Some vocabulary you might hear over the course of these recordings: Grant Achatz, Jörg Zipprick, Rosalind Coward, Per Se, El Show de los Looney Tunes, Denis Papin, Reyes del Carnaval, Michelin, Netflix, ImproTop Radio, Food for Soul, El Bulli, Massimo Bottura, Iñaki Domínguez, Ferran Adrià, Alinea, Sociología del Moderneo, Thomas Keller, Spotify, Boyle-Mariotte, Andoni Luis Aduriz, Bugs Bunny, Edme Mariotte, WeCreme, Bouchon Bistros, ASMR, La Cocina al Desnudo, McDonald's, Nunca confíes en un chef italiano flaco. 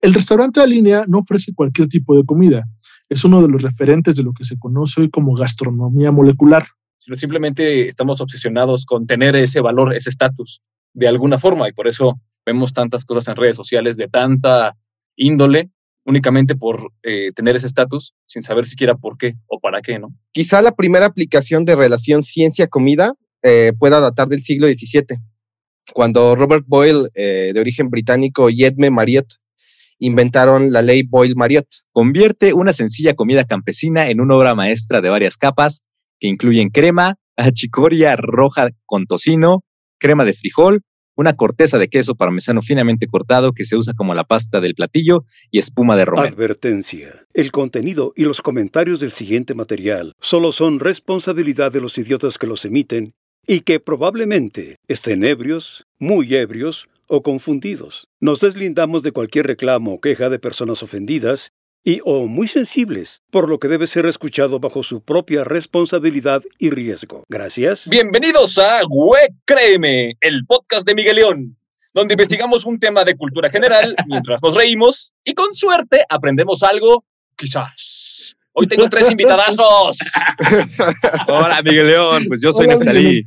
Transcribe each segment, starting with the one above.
El restaurante Alinea no ofrece cualquier tipo de comida. Es uno de los referentes de lo que se conoce hoy como gastronomía molecular. Sino simplemente estamos obsesionados con tener ese valor, ese estatus, de alguna forma. Y por eso vemos tantas cosas en redes sociales de tanta índole, únicamente por tener ese estatus, sin saber siquiera por qué o para qué, ¿no? Quizá la primera aplicación de relación ciencia-comida pueda datar del siglo XVII, cuando Robert Boyle, de origen británico, y Edme Mariotte, inventaron la ley Boyle-Mariotte. Convierte una sencilla comida campesina en una obra maestra de varias capas que incluyen crema, achicoria roja con tocino, crema de frijol, una corteza de queso parmesano finamente cortado que se usa como la pasta del platillo y espuma de romero. Advertencia. El contenido y los comentarios del siguiente material solo son responsabilidad de los idiotas que los emiten y que probablemente estén ebrios, muy ebrios o confundidos. Nos deslindamos de cualquier reclamo o queja de personas ofendidas y o muy sensibles, por lo que debe ser escuchado bajo su propia responsabilidad y riesgo. Gracias. Bienvenidos a WeCreme, el podcast de Miguel León, donde investigamos un tema de cultura general mientras nos reímos y con suerte aprendemos algo, quizás. Hoy tengo 3 invitadazos. Hola, Miguel León. Pues yo soy Neftalí.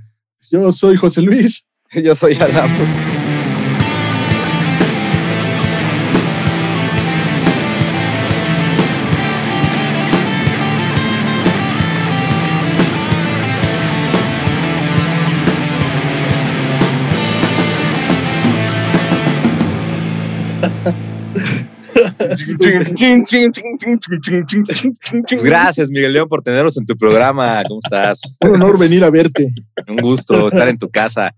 Yo soy José Luis. Yo soy Adafo. Pues gracias, Miguel León, por tenernos en tu programa. ¿Cómo estás? Un honor venir a verte. Un gusto estar en tu casa.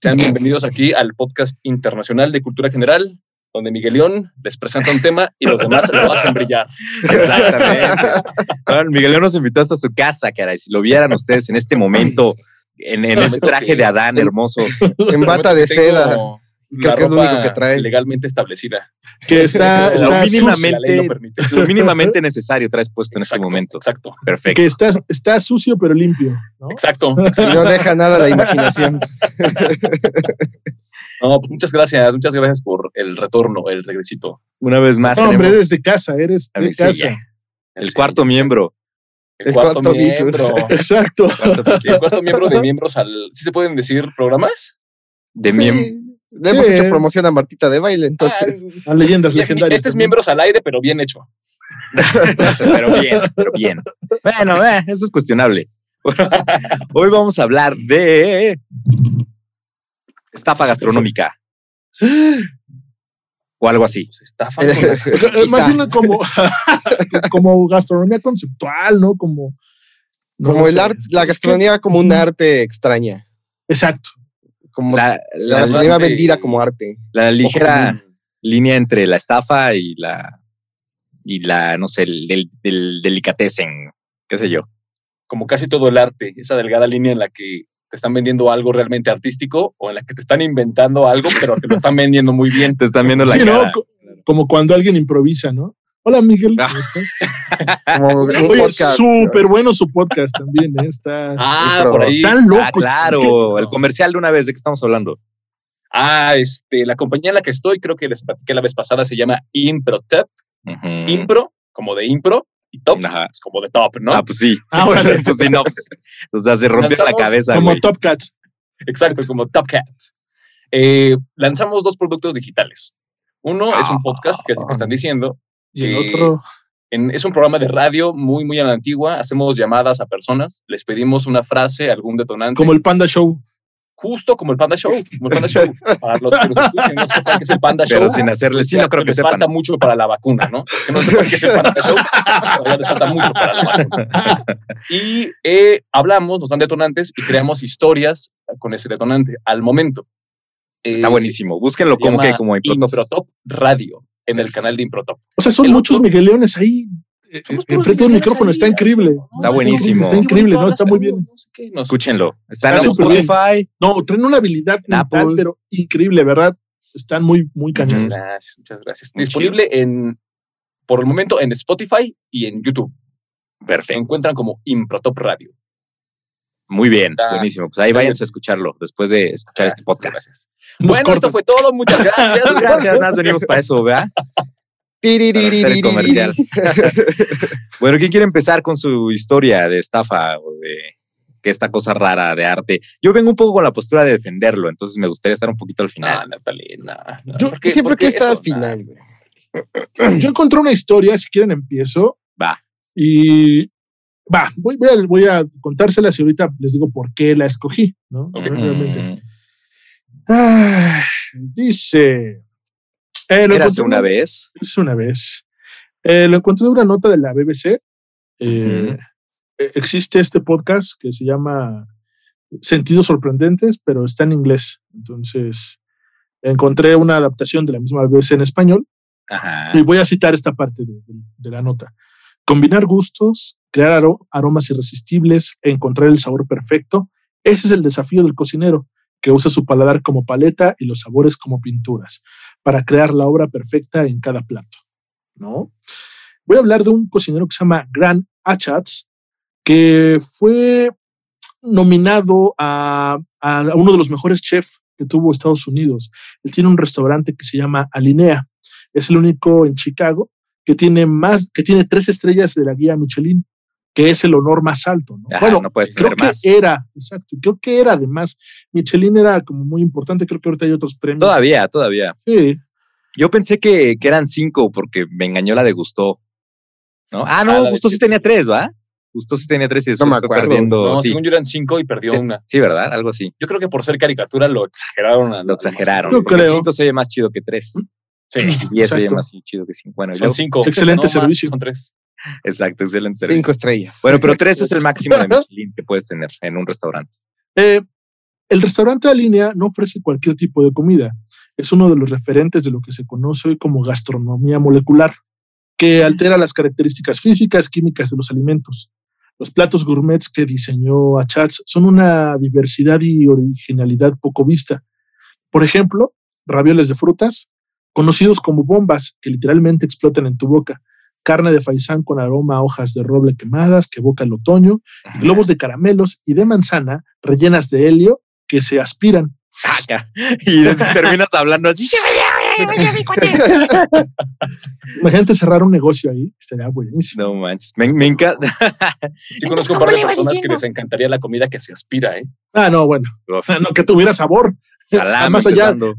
Sean bienvenidos aquí al podcast internacional de cultura general, donde Miguel León les presenta un tema y los demás lo hacen brillar. Exactamente. Bueno, Miguel León nos invitó hasta su casa, caray. Si lo vieran ustedes en este momento, en ese traje de Adán hermoso, en bata de seda. Creo que es lo único que trae. Legalmente establecida. Que está mínimamente, la ley lo permite. Lo mínimamente necesario traes puesto, exacto, en este momento. Exacto. Perfecto. Que está sucio pero limpio, ¿no? Exacto. Y no deja nada a la imaginación. No, pues muchas gracias por el retorno, el regresito. Una vez más. No, hombre, eres de casa, eres de casa. El cuarto miembro. El cuarto miembro. Exacto. El cuarto miembro de miembros al. ¿Sí se pueden decir programas? De miembros. Le hemos hecho promoción a Martita de baile, entonces. A leyendas legendarias. Este es miembros al aire, pero bien hecho. pero bien. Bueno, eso es cuestionable. Hoy vamos a hablar de estafa gastronómica. O algo así. Estafa. Imagina como gastronomía conceptual, ¿no? Como el arte, la gastronomía como un arte extraña. Exacto. Como la gastronomía vendida como arte. La ligera línea entre la estafa y la no sé, el delicatessen, qué sé yo. Como casi todo el arte, esa delgada línea en la que te están vendiendo algo realmente artístico o en la que te están inventando algo, pero te lo están vendiendo muy bien. Te están viendo la cara. ¿No? Como cuando alguien improvisa, ¿no? Hola, Miguel, ¿cómo estás? Oye, súper bueno su podcast también, ¿eh? Está por ahí. Tan loco. Claro, es que, el comercial de una vez, ¿de qué estamos hablando? La compañía en la que estoy, creo que les platiqué la vez pasada, se llama ImproTop. Uh-huh. Impro, como de impro, y top, ajá, es como de top, ¿no? Ah, pues sí. Bueno, pues sí, no. O sea, se rompió la cabeza. Como Top Cat. Exacto, como Top Cat. Lanzamos 2 productos digitales. Uno es un podcast, que es lo que están diciendo. Y el otro es un programa de radio muy, muy a la antigua. Hacemos llamadas a personas, les pedimos una frase, algún detonante. Como el Panda Show. Justo como el Panda Show. Para los que nos escuchen, no sé cuál es el Panda Show. Pero sin hacerles, sí, no creo que sepan. Les falta mucho para la vacuna, ¿no? Es que no sé cuál es el Panda Show, todavía les falta mucho para la vacuna. Y hablamos, nos dan detonantes y creamos historias con ese detonante al momento. Está buenísimo. Búsquenlo como ImproTop Radio. En el canal de ImproTop. O sea, son muchos Miguel Leones ahí. Enfrente del micrófono, está increíble. Está buenísimo. Está increíble, ¿no? Está muy bien. Escúchenlo. Está en Spotify. No, traen una habilidad mental, pero increíble, ¿verdad? Están muy, muy cañones. Muchas gracias. Disponible por el momento en Spotify y en YouTube. Perfecto. Se encuentran como ImproTop Radio. Muy bien, buenísimo. Pues ahí váyanse a escucharlo después de escuchar este podcast. Bueno, cortan. Esto fue todo. Muchas gracias. Gracias. Nada más venimos para eso, ¿verdad? Para comercial. Bueno, ¿quién quiere empezar con su historia de estafa o de que esta cosa rara de arte? Yo vengo un poco con la postura de defenderlo, entonces me gustaría estar un poquito al final. No, Natalie, no. Yo qué, siempre que está al final. No. Yo encontré una historia, si quieren empiezo. Va. Y va, voy a contárselas y ahorita les digo por qué la escogí, ¿no? Okay. Realmente. Ah, dice... ¿Era una vez? Lo encontré en una nota de la BBC. Existe este podcast que se llama Sentidos Sorprendentes, pero está en inglés. Entonces encontré una adaptación de la misma BBC en español. Ajá. Y voy a citar esta parte de la nota. Combinar gustos, crear aromas irresistibles, encontrar el sabor perfecto. Ese es el desafío del cocinero, que usa su paladar como paleta y los sabores como pinturas para crear la obra perfecta en cada plato, ¿no? Voy a hablar de un cocinero que se llama Grant Achatz, que fue nominado a uno de los mejores chefs que tuvo Estados Unidos. Él tiene un restaurante que se llama Alinea. Es el único en Chicago que tiene 3 estrellas de la guía Michelin, que es el honor más alto, ¿no? Ajá, bueno, no puedes tener más. Creo que era además Michelin era como muy importante, creo que ahorita hay otros premios. Todavía. Sí. Yo pensé que eran 5 porque me engañó la de Gusto, ¿no? Ah, no, Gusto sí tenía 3, ¿va? Gusto sí tenía 3 y después no me acuerdo. Perdiendo. No, sí. Según yo eran 5 y perdió 1. Sí, ¿verdad? Algo así. Yo creo que por ser caricatura lo exageraron. Yo creo. 5 se oye más chido que 3. Sí. Y eso se oye más chido que 5. Bueno, son 5. Excelente servicio. Con 3. Exacto, excelente. 5 estrellas. Bueno, pero 3 es el máximo de Michelin que puedes tener en un restaurante. El restaurante Alinea no ofrece cualquier tipo de comida. Es uno de los referentes de lo que se conoce hoy como gastronomía molecular, que altera las características físicas, químicas de los alimentos. Los platos gourmets que diseñó Achatz son una diversidad y originalidad poco vista. Por ejemplo, ravioles de frutas, conocidos como bombas, que literalmente explotan en tu boca. Carne de faisán con aroma a hojas de roble quemadas que evoca el otoño, globos de caramelos y de manzana rellenas de helio que se aspiran. Y terminas hablando así. Imagínate cerrar un negocio ahí, estaría buenísimo. No manches, me encanta. Yo conozco un par de personas que les encantaría la comida que se aspira, ¿eh? Ah, no, bueno. No, que tuviera sabor. Alam,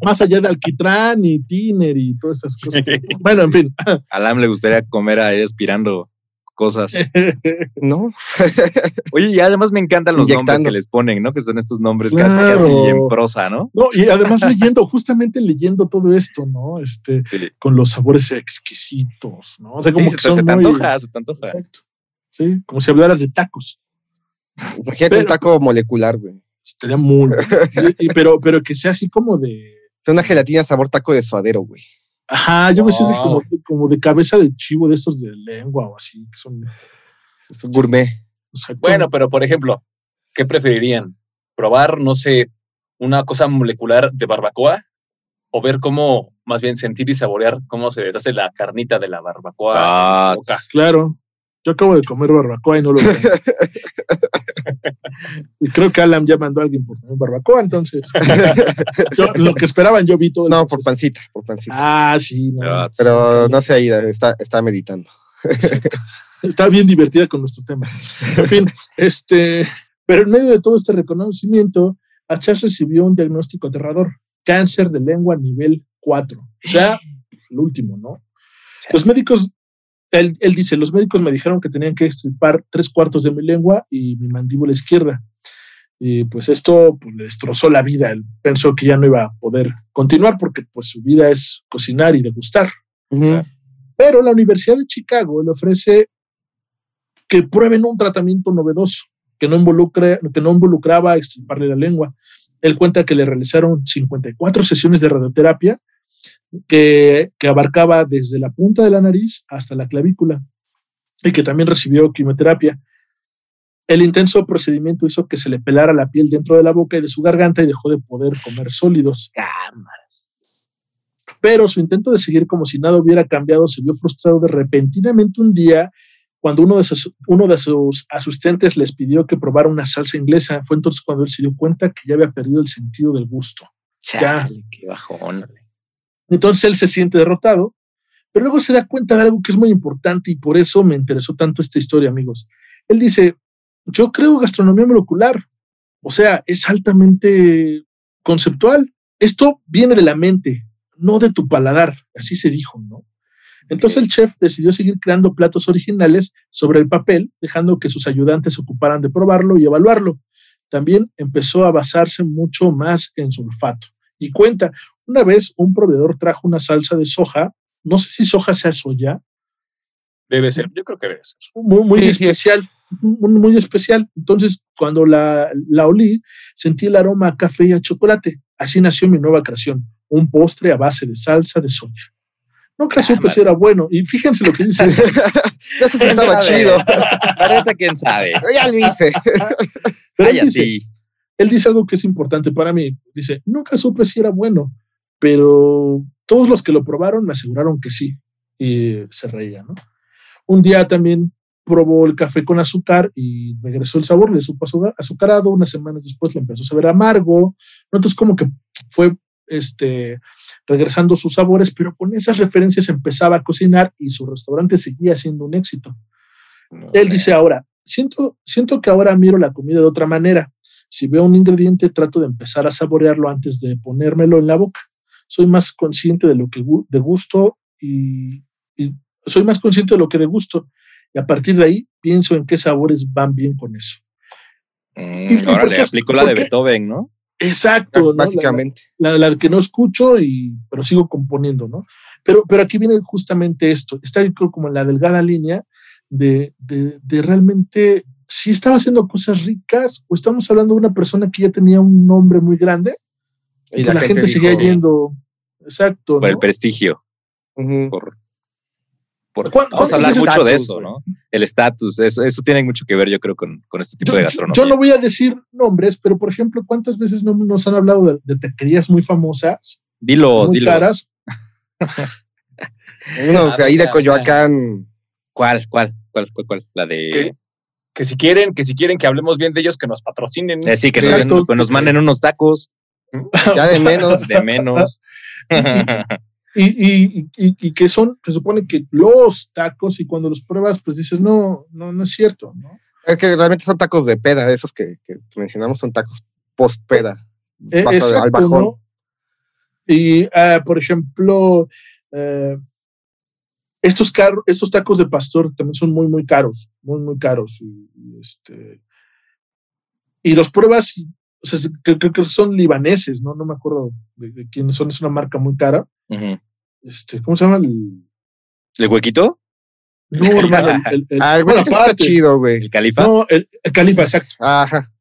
más allá de alquitrán y tiner y todas esas cosas. Bueno, en fin. Alam le gustaría comer ahí aspirando cosas. No. Oye, y además me encantan los nombres que les ponen, ¿no? Que son estos nombres casi en prosa, ¿no? No, y además justamente leyendo todo esto, ¿no? Con los sabores exquisitos, ¿no? O sea, como sí, que se te antoja, se te antoja. Exacto. Sí, como si hablaras de tacos. Imagínate un taco molecular, güey. Estaría muy bien. Pero que sea así como de... Una gelatina sabor taco de suadero, güey. Ajá, yo me siento como de cabeza de chivo de estos de lengua o así. Que son... Es un gourmet. O sea, bueno, pero por ejemplo, ¿qué preferirían? ¿Probar, no sé, una cosa molecular de barbacoa? ¿O ver cómo, más bien sentir y saborear cómo se deshace la carnita de la barbacoa? Ah, claro. Yo acabo de comer barbacoa y no lo veo. Y creo que Alan ya mandó a alguien por comer barbacoa, entonces. Lo que esperaban, yo vi todo. No, por pancita. Ah, sí. No. Pero no se ha ido, está meditando. Exacto. Está bien divertida con nuestro tema. En fin, pero en medio de todo este reconocimiento, Achatz recibió un diagnóstico aterrador. Cáncer de lengua nivel 4. O sea, el último, ¿no? Los médicos... Él dice, los médicos me dijeron que tenían que extirpar 3/4 de mi lengua y mi mandíbula izquierda. Y pues esto le destrozó la vida. Él pensó que ya no iba a poder continuar porque pues su vida es cocinar y degustar. Uh-huh. Pero la Universidad de Chicago le ofrece que prueben un tratamiento novedoso que no involucraba extirparle la lengua. Él cuenta que le realizaron 54 sesiones de radioterapia que abarcaba desde la punta de la nariz hasta la clavícula y que también recibió quimioterapia. El intenso procedimiento hizo que se le pelara la piel dentro de la boca y de su garganta y dejó de poder comer sólidos. ¡Cámaras! Pero su intento de seguir como si nada hubiera cambiado se vio frustrado repentinamente un día cuando uno de sus asistentes les pidió que probara una salsa inglesa. Fue entonces cuando él se dio cuenta que ya había perdido el sentido del gusto. Chale, qué bajón. Entonces él se siente derrotado, pero luego se da cuenta de algo que es muy importante y por eso me interesó tanto esta historia, amigos. Él dice, yo creo gastronomía molecular, o sea, es altamente conceptual. Esto viene de la mente, no de tu paladar, así se dijo, ¿no? Entonces el chef decidió seguir creando platos originales sobre el papel, dejando que sus ayudantes se ocuparan de probarlo y evaluarlo. También empezó a basarse mucho más en su olfato. Y cuenta, una vez un proveedor trajo una salsa de soja, no sé si soja sea soya. Debe ser, yo creo que debe ser. Muy especial. Entonces, cuando la olí, sentí el aroma a café y a chocolate. Así nació mi nueva creación, un postre a base de salsa de soya. No creció que era bueno. Y fíjense lo que dice. Eso estaba chido. Parece quién sabe. Ya lo hice. Pero él dice algo que es importante para mí. Dice, nunca supe si era bueno, pero todos los que lo probaron me aseguraron que sí. Y se reía, ¿no? Un día también probó el café con azúcar y regresó el sabor, le supo azucarado. Unas semanas después le empezó a saber amargo. Entonces como que fue regresando sus sabores, pero con esas referencias empezaba a cocinar y su restaurante seguía siendo un éxito. Él dice ahora, siento que ahora miro la comida de otra manera. Si veo un ingrediente, trato de empezar a saborearlo antes de ponérmelo en la boca. Soy más consciente de lo que degusto y a partir de ahí pienso en qué sabores van bien con eso. Ahora le aplico la de Beethoven, ¿no? Exacto. Básicamente. ¿No? La que no escucho, pero sigo componiendo, ¿no? Pero aquí viene justamente esto. Está como en la delgada línea de realmente si estaba haciendo cosas ricas o estamos hablando de una persona que ya tenía un nombre muy grande y la gente seguía yendo. Exacto. Por el prestigio. Uh-huh. Vamos a hablar mucho de eso, ¿no? El estatus, eso tiene mucho que ver, yo creo, con este tipo de gastronomía. Yo no voy a decir nombres, pero por ejemplo, ¿cuántas veces no nos han hablado de taquerías muy famosas? Dilos. Caras. Ahí de Coyoacán. ¿Cuál? La de... Que si quieren que hablemos bien de ellos, que nos patrocinen. Sí, que nos manden unos tacos. Ya de menos. Y que son, se supone que los tacos, y cuando los pruebas, pues dices, no es cierto, ¿no? Es que realmente son tacos de peda, esos que mencionamos son tacos post-peda. Exacto, al bajón. ¿No? Y, por ejemplo, estos tacos de pastor también son muy, muy caros, muy, muy caros. Y los pruebas, o sea, creo que son libaneses, ¿no? No me acuerdo de quiénes son, es una marca muy cara. Uh-huh. ¿Cómo se llama? ¿El huequito? No, hermano. El huequito está chido, güey. ¿El califa? No, el califa, exacto. Ajá.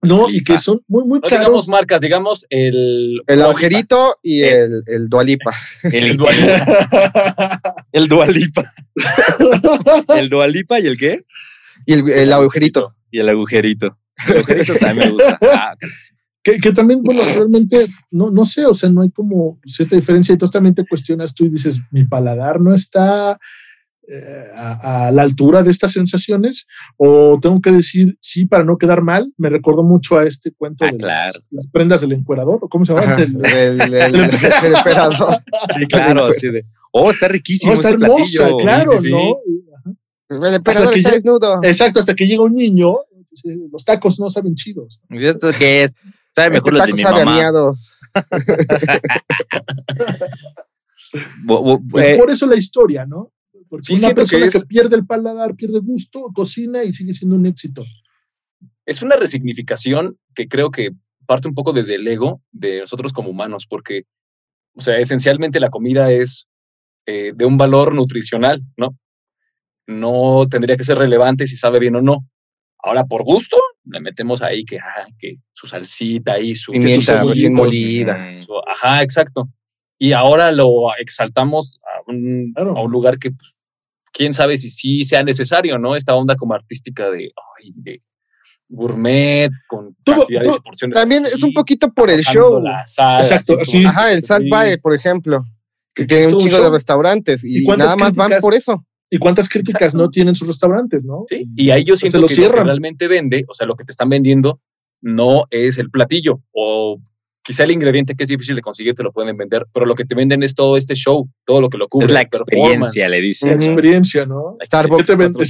No, califa. Y que son muy, muy caros. Digamos marcas, digamos el agujerito y el Dua Lipa. ¿El Dua Lipa y el qué? Y el agujerito. El agujerito también me gusta. Que también, bueno, realmente, no sé, o sea, no hay como cierta diferencia. Entonces también te cuestionas tú y dices, mi paladar no está a la altura de estas sensaciones, o tengo que decir sí para no quedar mal. Me recordó mucho a este cuento de las prendas del encuerador, o ¿cómo se llama? El emperador. Sí, claro, así de, está riquísimo. Está hermosa, platillo, claro, sí. ¿No? El emperador está desnudo. Exacto, hasta que llega un niño. Los tacos no saben chidos. ¿Y esto qué es? Sabe mejor los de mi mamá. Amiados. Pues por eso la historia, ¿no? Porque sí, una persona que pierde el paladar, pierde gusto, cocina y sigue siendo un éxito. Es una resignificación que creo que parte un poco desde el ego de nosotros como humanos, porque, o sea, esencialmente la comida es de un valor nutricional, ¿no? No tendría que ser relevante si sabe bien o no. Ahora, por gusto, le metemos ahí que su salsita y su pimienta recién molida. Ajá, exacto. Y ahora lo exaltamos a un lugar que, pues, quién sabe si sí sea necesario, ¿no? Esta onda como artística de gourmet, con cantidades y porciones. También así, es un poquito por el show. Sal, exacto. Así, ajá, el Salt Bae, por ejemplo, que tiene un chingo de restaurantes y nada más van por eso. ¿Y cuántas críticas no tienen sus restaurantes, no? Sí, y ahí yo siento que lo que realmente vende, o sea, lo que te están vendiendo no es el platillo, o Quizá el ingrediente que es difícil de conseguir te lo pueden vender, pero lo que te venden es todo este show, todo lo que lo cubre. Es la experiencia, le dicen. La experiencia, ¿no? Starbucks te vende,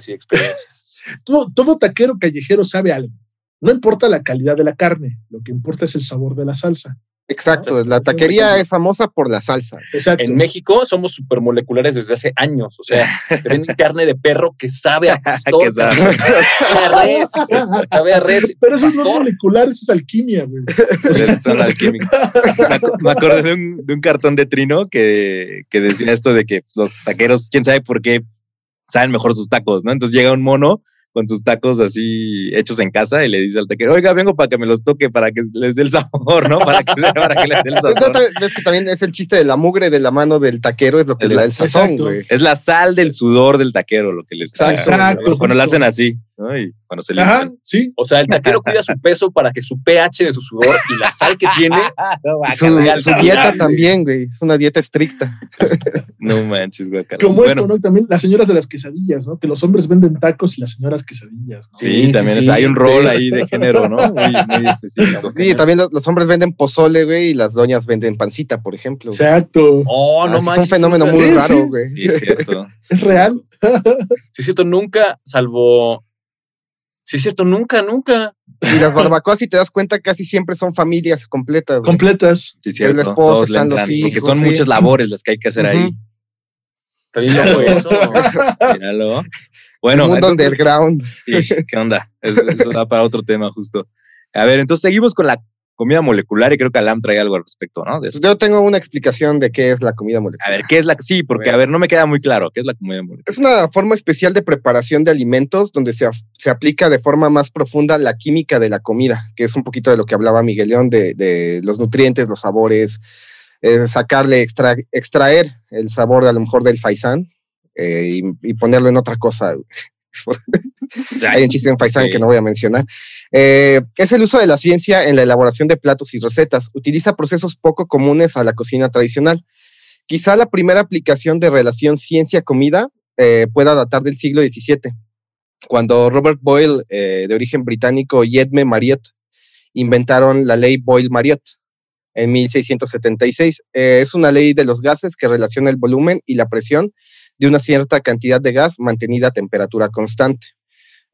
sí, experiencias. Todo taquero callejero sabe algo. No importa la calidad de la carne, lo que importa es el sabor de la salsa. Exacto, la taquería es famosa por la salsa. Exacto. En México somos supermoleculares desde hace años, o sea, venden carne de perro que sabe a pastor, que sabe a res. Pero eso no es molecular, eso es alquimia, güey. Son alquímicos. Me acordé de un cartón de Trino que decía esto de que los taqueros, quién sabe por qué, saben mejor sus tacos, ¿no? Entonces llega un mono con sus tacos así hechos en casa y le dice al taquero, oiga, vengo para que me los toque, para que les dé el sabor, ¿no? Para que les dé el sabor. Exacto, es que también es el chiste de la mugre de la mano del taquero, es lo que le da el sazón, güey. Es la sal del sudor del taquero lo que les da. Exacto. Cuando lo hacen así, ¿no? Y cuando se limpian. Ajá, sí. O sea, el taquero cuida su peso para que su pH de su sudor y la sal que tiene. su dieta también, güey. Es una dieta estricta. No manches, güey. Como esto, ¿no? También las señoras de las quesadillas, ¿no? Que los hombres venden tacos y las señoras quesadillas, ¿no? Sí, también sí, hay un rol ahí de género, ¿no? Muy específico. Sí, también los hombres venden pozole, güey, y las doñas venden pancita, por ejemplo. Exacto. Oh, no manches. Es un fenómeno muy raro, güey. Sí, es cierto. Es real. Sí, es cierto, nunca, salvo... Sí, es cierto, nunca. Y las barbacoas, si te das cuenta, casi siempre son familias completas. Completas. Sí, cierto. La esposa, están los hijos. Porque son muchas labores las que hay que hacer ahí. Está bien loco eso. Míralo. Bueno, el mundo entonces, underground. Sí, ¿qué onda? Eso da para otro tema justo. A ver, entonces seguimos con la comida molecular y creo que Alam trae algo al respecto, ¿no? De eso. Yo tengo una explicación de qué es la comida molecular. A ver, ¿qué es la...? Sí, porque a ver, no me queda muy claro. ¿Qué es la comida molecular? Es una forma especial de preparación de alimentos donde se aplica de forma más profunda la química de la comida, que es un poquito de lo que hablaba Miguel León, de los nutrientes, los sabores, sacarle, extraer el sabor a lo mejor del faisán, y ponerlo en otra cosa. Hay un chiste en faisán que no voy a mencionar. Es el uso de la ciencia en la elaboración de platos y recetas. Utiliza procesos poco comunes a la cocina tradicional. Quizá la primera aplicación de relación ciencia-comida pueda datar del siglo XVII, cuando Robert Boyle, de origen británico, y Edme Mariotte inventaron la ley Boyle-Mariotte en 1676. Es una ley de los gases que relaciona el volumen y la presión de una cierta cantidad de gas mantenida a temperatura constante.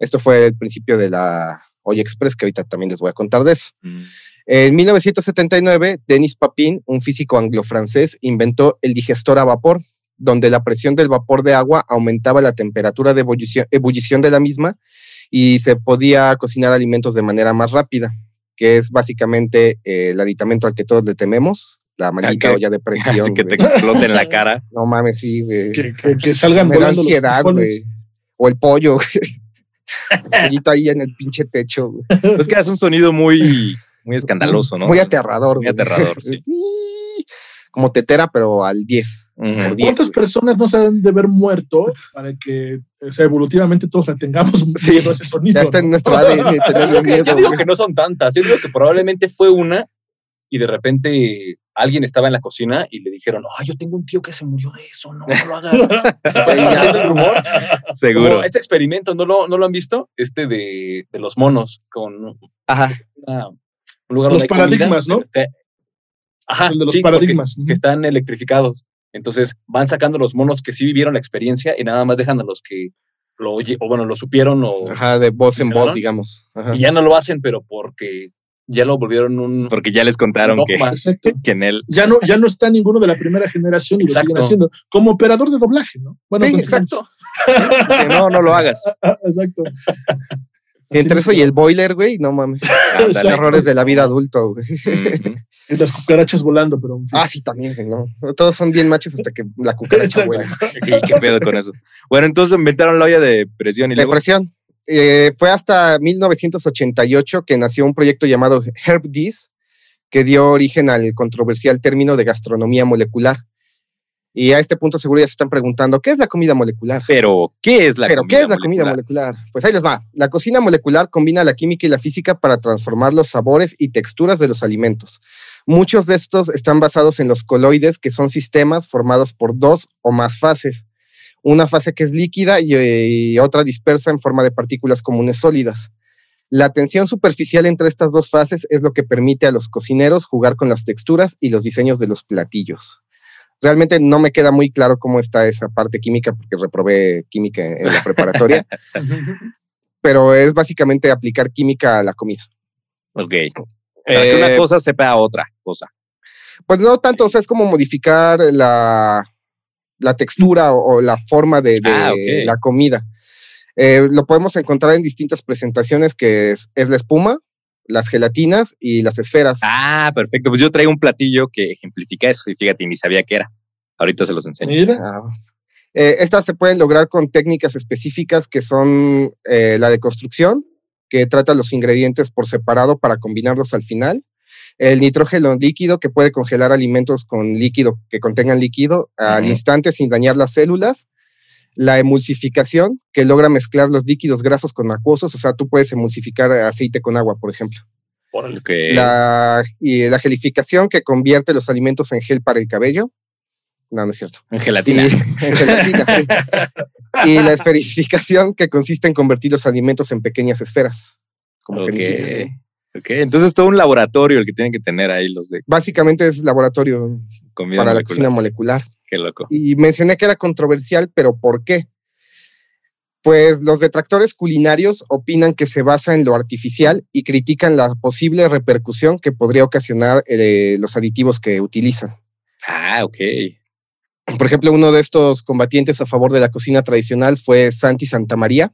Esto fue el principio de la Olla Express, que ahorita también les voy a contar de eso. En 1979, Denis Papin, un físico anglo-francés, inventó el digestor a vapor, donde la presión del vapor de agua aumentaba la temperatura de ebullición de la misma y se podía cocinar alimentos de manera más rápida, que es básicamente el aditamento al que todos le tememos, la maldita olla de presión. Así que te exploten la cara. No mames, sí, güey. Que salgan volando los ansiedad, güey. O el pollo, güey. El pollito ahí en el pinche techo, güey. Es que hace un sonido muy escandaloso, ¿no? Muy aterrador. Muy aterrador, sí. Como tetera, pero al 10. Uh-huh. ¿Cuántas personas no se han de ver muerto para que, o sea, evolutivamente todos la tengamos miedo a ese sonido? Ya está en nuestro ADN tenerle miedo. Yo digo que no son tantas. Yo digo que probablemente fue una y de repente alguien estaba en la cocina y le dijeron, yo tengo un tío que se murió de eso, no lo hagas. El rumor. Seguro. Como este experimento, ¿no lo han visto? Este de los monos con... Ajá. Un lugar los donde paradigmas, comida, ¿no? Ajá, el de los paradigmas. Que están electrificados. Entonces van sacando los monos que sí vivieron la experiencia y nada más dejan a los que lo oye, o bueno, lo supieron o... Ajá, de voz en voz, digamos. Ajá. Y ya no lo hacen, pero porque ya lo volvieron un... Porque ya les contaron que en él... Ya no está ninguno de la primera generación y exacto. Lo siguen haciendo. Como operador de doblaje, ¿no? Bueno, sí, exacto. Que no lo hagas. Exacto. Entre eso y el boiler, güey, no mames. Errores de la vida adulto, güey. Mm-hmm. Y las cucarachas volando, pero... En fin. Ah, sí, también, ¿no? Todos son bien machos hasta que la cucaracha vuela. Sí, qué pedo con eso. Bueno, entonces inventaron la olla de presión y luego... De presión. Fue hasta 1988 que nació un proyecto llamado Hervé This, que dio origen al controversial término de gastronomía molecular. Y a este punto seguro ya se están preguntando, ¿qué es la comida molecular? ¿Pero qué es la comida molecular? Pues ahí les va. La cocina molecular combina la química y la física para transformar los sabores y texturas de los alimentos. Muchos de estos están basados en los coloides, que son sistemas formados por dos o más fases. Una fase que es líquida y otra dispersa en forma de partículas comunes sólidas. La tensión superficial entre estas dos fases es lo que permite a los cocineros jugar con las texturas y los diseños de los platillos. Realmente no me queda muy claro cómo está esa parte química porque reprobé química en la preparatoria, pero es básicamente aplicar química a la comida. Ok. Para que una cosa sepa a otra cosa. Pues no tanto, o sea, es como modificar la textura o la forma de la comida. Lo podemos encontrar en distintas presentaciones, que es la espuma, las gelatinas y las esferas. Ah, perfecto. Pues yo traigo un platillo que ejemplifica eso y fíjate, ni sabía qué era. Ahorita se los enseño. Mira. Estas se pueden lograr con técnicas específicas que son la deconstrucción, que trata los ingredientes por separado para combinarlos al final. El nitrógeno líquido, que puede congelar alimentos con líquido, que contengan líquido al instante sin dañar las células. La emulsificación, que logra mezclar los líquidos grasos con acuosos. O sea, tú puedes emulsificar aceite con agua, por ejemplo. Okay. La gelificación, que convierte los alimentos en gel para el cabello. No, no es cierto. En gelatina. En gelatina, sí. Y la esferificación, que consiste en convertir los alimentos en pequeñas esferas. Como pendientes. Ok, entonces todo un laboratorio el que tienen que tener ahí los de... Básicamente es laboratorio comida para molecular. La cocina molecular. Qué loco. Y mencioné que era controversial, pero ¿por qué? Pues los detractores culinarios opinan que se basa en lo artificial y critican la posible repercusión que podría ocasionar los aditivos que utilizan. Ah, ok. Por ejemplo, uno de estos combatientes a favor de la cocina tradicional fue Santi Santamaría,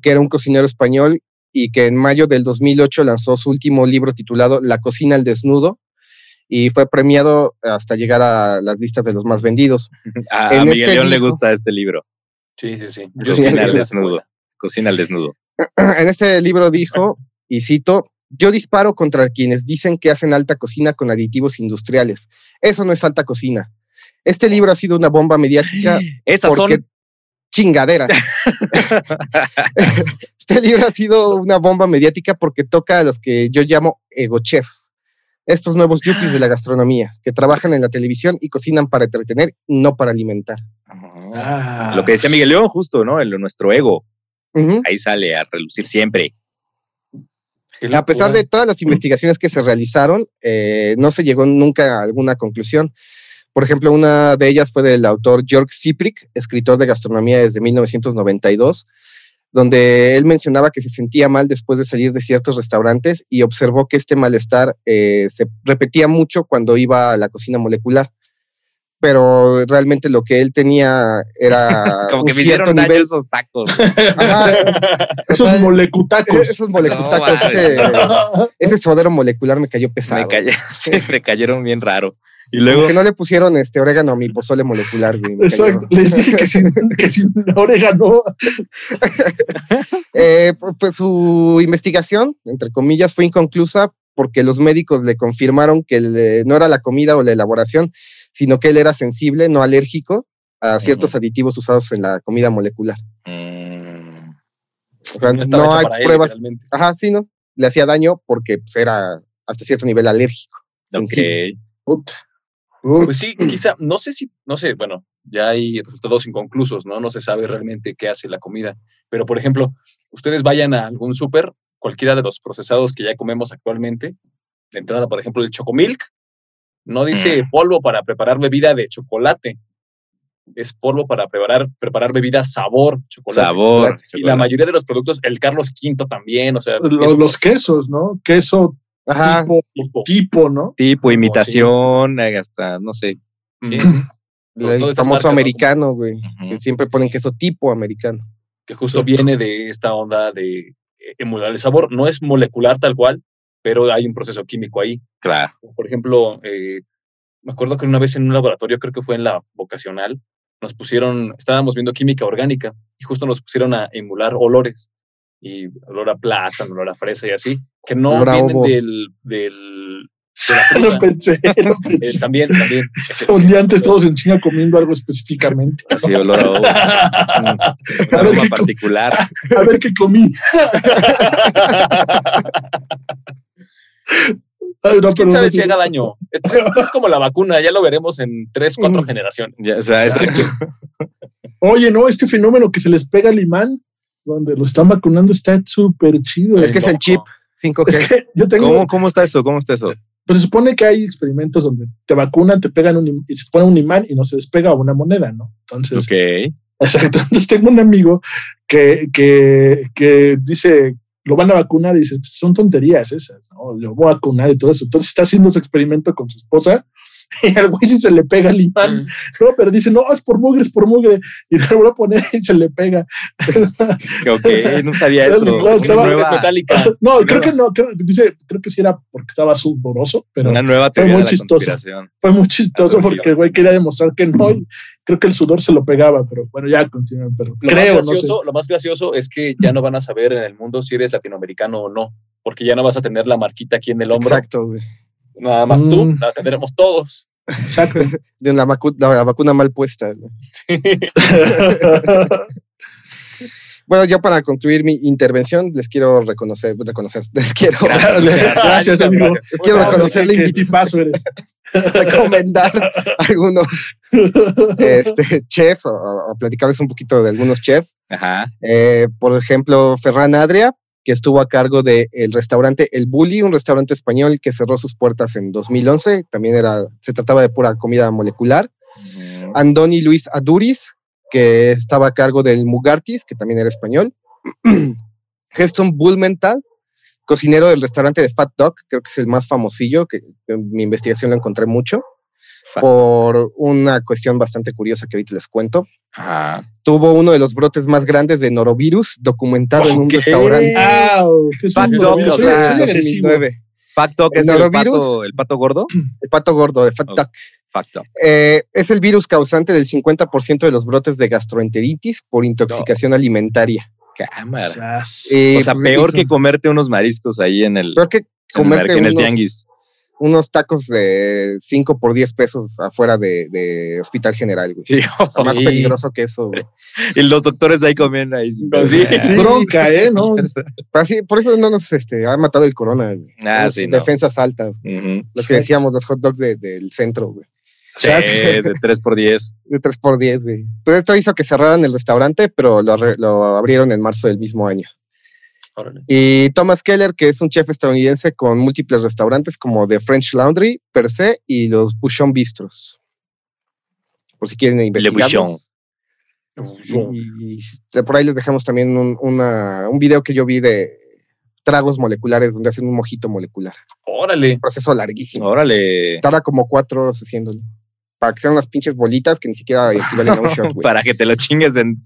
que era un cocinero español y que en mayo del 2008 lanzó su último libro titulado La Cocina al Desnudo, y fue premiado hasta llegar a las listas de los más vendidos. A Miguel León le gusta este libro. Sí, sí, sí. Cocina al Desnudo. Cocina al Desnudo. En este libro dijo, y cito, yo disparo contra quienes dicen que hacen alta cocina con aditivos industriales. Eso no es alta cocina. Este libro ha sido una bomba mediática. Esas son... chingaderas. Este libro ha sido una bomba mediática porque toca a los que yo llamo egochefs. Estos nuevos yuppies de la gastronomía que trabajan en la televisión y cocinan para entretener, no para alimentar. Ah. Lo que decía Miguel León, justo, ¿no? Nuestro ego. Ahí sale a relucir siempre. A pesar de todas las investigaciones que se realizaron, no se llegó nunca a alguna conclusión. Por ejemplo, una de ellas fue del autor Jörg Zipprick, escritor de gastronomía desde 1992, donde él mencionaba que se sentía mal después de salir de ciertos restaurantes y observó que este malestar se repetía mucho cuando iba a la cocina molecular. Pero realmente lo que él tenía era como que me hicieron daño esos tacos. Ajá, esos molecutacos. Esos molecutacos. No, ese sodero molecular me cayó pesado. Me cayeron bien raro. Y luego que no le pusieron orégano a mi pozole molecular. Exacto, les dije que sin orégano. Pues su investigación, entre comillas, fue inconclusa porque los médicos le confirmaron que no era la comida o la elaboración, sino que él era sensible, no alérgico, a ciertos aditivos usados en la comida molecular. O sea, no hay pruebas. Ajá, sí, ¿no? Le hacía daño porque era hasta cierto nivel alérgico. Sensible. Ok. Pues sí, quizá, no sé, bueno, ya hay resultados inconclusos, ¿no? No se sabe realmente qué hace la comida. Pero, por ejemplo, ustedes vayan a algún súper, cualquiera de los procesados que ya comemos actualmente, de entrada, por ejemplo, el Chocomilk, no dice polvo para preparar bebida de chocolate. Es polvo para preparar bebida sabor chocolate. Y la mayoría de los productos, el Carlos V también, o sea... Los quesos, ¿no? Queso... Ajá. Tipo, ¿no? Tipo, imitación, sí. Hasta, no sé. Sí. El famoso americano, güey. Que siempre ponen queso tipo americano. Que justo viene de esta onda de emular el sabor. No es molecular tal cual, pero hay un proceso químico ahí. Claro. Por ejemplo, me acuerdo que una vez en un laboratorio, creo que fue en la vocacional, nos pusieron, estábamos viendo química orgánica y justo nos pusieron a emular olores. Y olor a plátano, olor a fresa y así, que no vienen de la fruta. Lo pensé. También. Un día antes todos en China comiendo algo específicamente. Así, olor a ovo. Un aroma particular. A ver qué comí. Ay, no, ¿quién sabe si haga daño? Es como la vacuna, ya lo veremos en 3-4 generaciones. Ya, o sea, exacto. Oye, no, este fenómeno que se les pega el imán, donde lo están vacunando está súper chido. Es que es el chip 5G. Es que yo tengo ¿Cómo está eso? ¿Cómo está eso? Pero se supone que hay experimentos donde te vacunan, te pegan y se pone un imán y no se despega una moneda, ¿no? Entonces, okay. O sea, entonces tengo un amigo que dice, lo van a vacunar y dice, son tonterías esas, ¿no? Yo voy a vacunar y todo eso. Entonces está haciendo su experimento con su esposa y al güey sí se le pega el imán, ¿no? Pero dice, no, es por mugre. Y le voy a poner y se le pega. Ok, no sabía eso. No, creo que no. Creo que sí era porque estaba sudoroso, pero una nueva teoría de la conspiración. Fue muy chistoso porque el güey quería demostrar que no. Y creo que el sudor se lo pegaba, pero bueno, ya continúa. Lo más gracioso es que ya no van a saber en el mundo si eres latinoamericano o no, porque ya no vas a tener la marquita aquí en el hombro. Exacto, güey. Nada más tú, la tendremos todos. Exacto. De la vacuna mal puesta, ¿no? Sí. Bueno, yo para concluir mi intervención les quiero reconocer. Gracias, amigo. Les quiero reconocer la invitación. Recomendar algunos chefs o platicarles un poquito de algunos chefs. Ajá. Por ejemplo, Ferran Adrià, que estuvo a cargo del restaurante El Bulli, un restaurante español que cerró sus puertas en 2011. También se trataba de pura comida molecular. Andoni Luis Aduriz, que estaba a cargo del Mugartiz, que también era español. Heston Blumenthal, cocinero del restaurante de Fat Duck, creo que es el más famosillo, que en mi investigación lo encontré mucho, por una cuestión bastante curiosa que ahorita les cuento. Ajá. Tuvo uno de los brotes más grandes de norovirus documentado en un restaurante. ¡Wow! Fat Duck, o sea, 2009. Fat Duck es el pato gordo. El pato gordo de Fat Duck. Fat Duck. Es el virus causante del 50% de los brotes de gastroenteritis por intoxicación alimentaria. Cámara. O sea peor que comerte unos mariscos ahí en el. Peor que comerte en el tianguis. Unos tacos de 5 por 10 pesos afuera de Hospital General, güey. Sí, más peligroso que eso, güey. Y los doctores ahí comiendo ahí. Sí. Bronca, ¿no? Así, por eso no nos ha matado el corona, güey. Sí, defensas altas. Uh-huh. Lo que decíamos, los hot dogs del centro, güey. Sí, o sea, de 3 por 10. De 3 por 10, güey. Pues esto hizo que cerraran el restaurante, pero lo abrieron en marzo del mismo año. Y Thomas Keller, que es un chef estadounidense con múltiples restaurantes como The French Laundry, Per Se y los Bouchon Bistros. Por si quieren investigarlos. Y por ahí les dejamos también un video que yo vi de tragos moleculares donde hacen un mojito molecular. ¡Órale! Un proceso larguísimo. ¡Órale! Tarda como 4 horas haciéndolo. Para que sean unas pinches bolitas que ni siquiera equivalen a un shot, güey. Para que te lo chingues en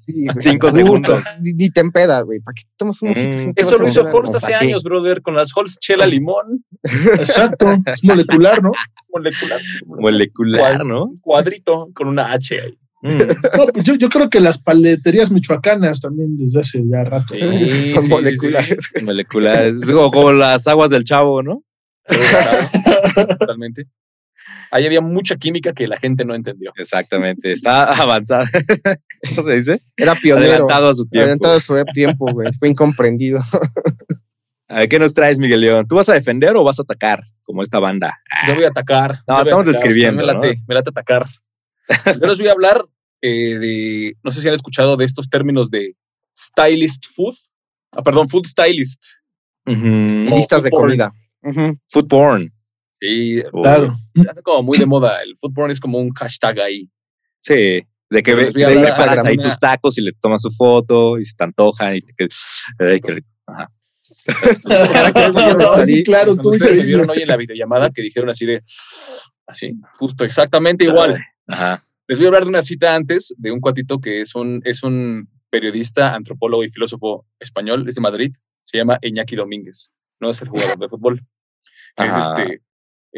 5 segundos. Ni te empeda, güey. Para que tomas un mojito. Eso lo hizo Holst hace años, brother, con las Holst Chela Limón. Exacto. Es molecular, ¿no? Molecular, ¿no? Cuadrito con una H ahí. No, pues yo creo que las paleterías michoacanas también desde hace ya rato. Sí, son moleculares. Sí. Moleculares. Como las aguas del Chavo, ¿no? Totalmente. Ahí había mucha química que la gente no entendió. Exactamente, está avanzada. ¿Cómo se dice? Era pionero. Adelantado a su tiempo, güey. Fue incomprendido. A ver, ¿qué nos traes, Miguel León? ¿Tú vas a defender o vas a atacar como esta banda? Yo voy a atacar. No, estamos describiendo. Me late atacar. Yo les voy a hablar de... No sé si han escuchado de estos términos de stylist food. Ah, perdón, food stylist. Uh-huh. Listas de comida. Uh-huh. Food porn. Sí, claro. Está como muy de moda. El food porn es como un hashtag ahí. Sí, de que ves ahí tus tacos y le tomas su foto y se te antojan y te quedas. Ajá. Claro, ustedes me vieron hoy en la videollamada que dijeron así, justo, exactamente igual. Ajá. Les voy a hablar de una cita antes de un cuatito que es un periodista, antropólogo y filósofo español, es de Madrid, se llama Iñaki Domínguez, no es el jugador de fútbol. Es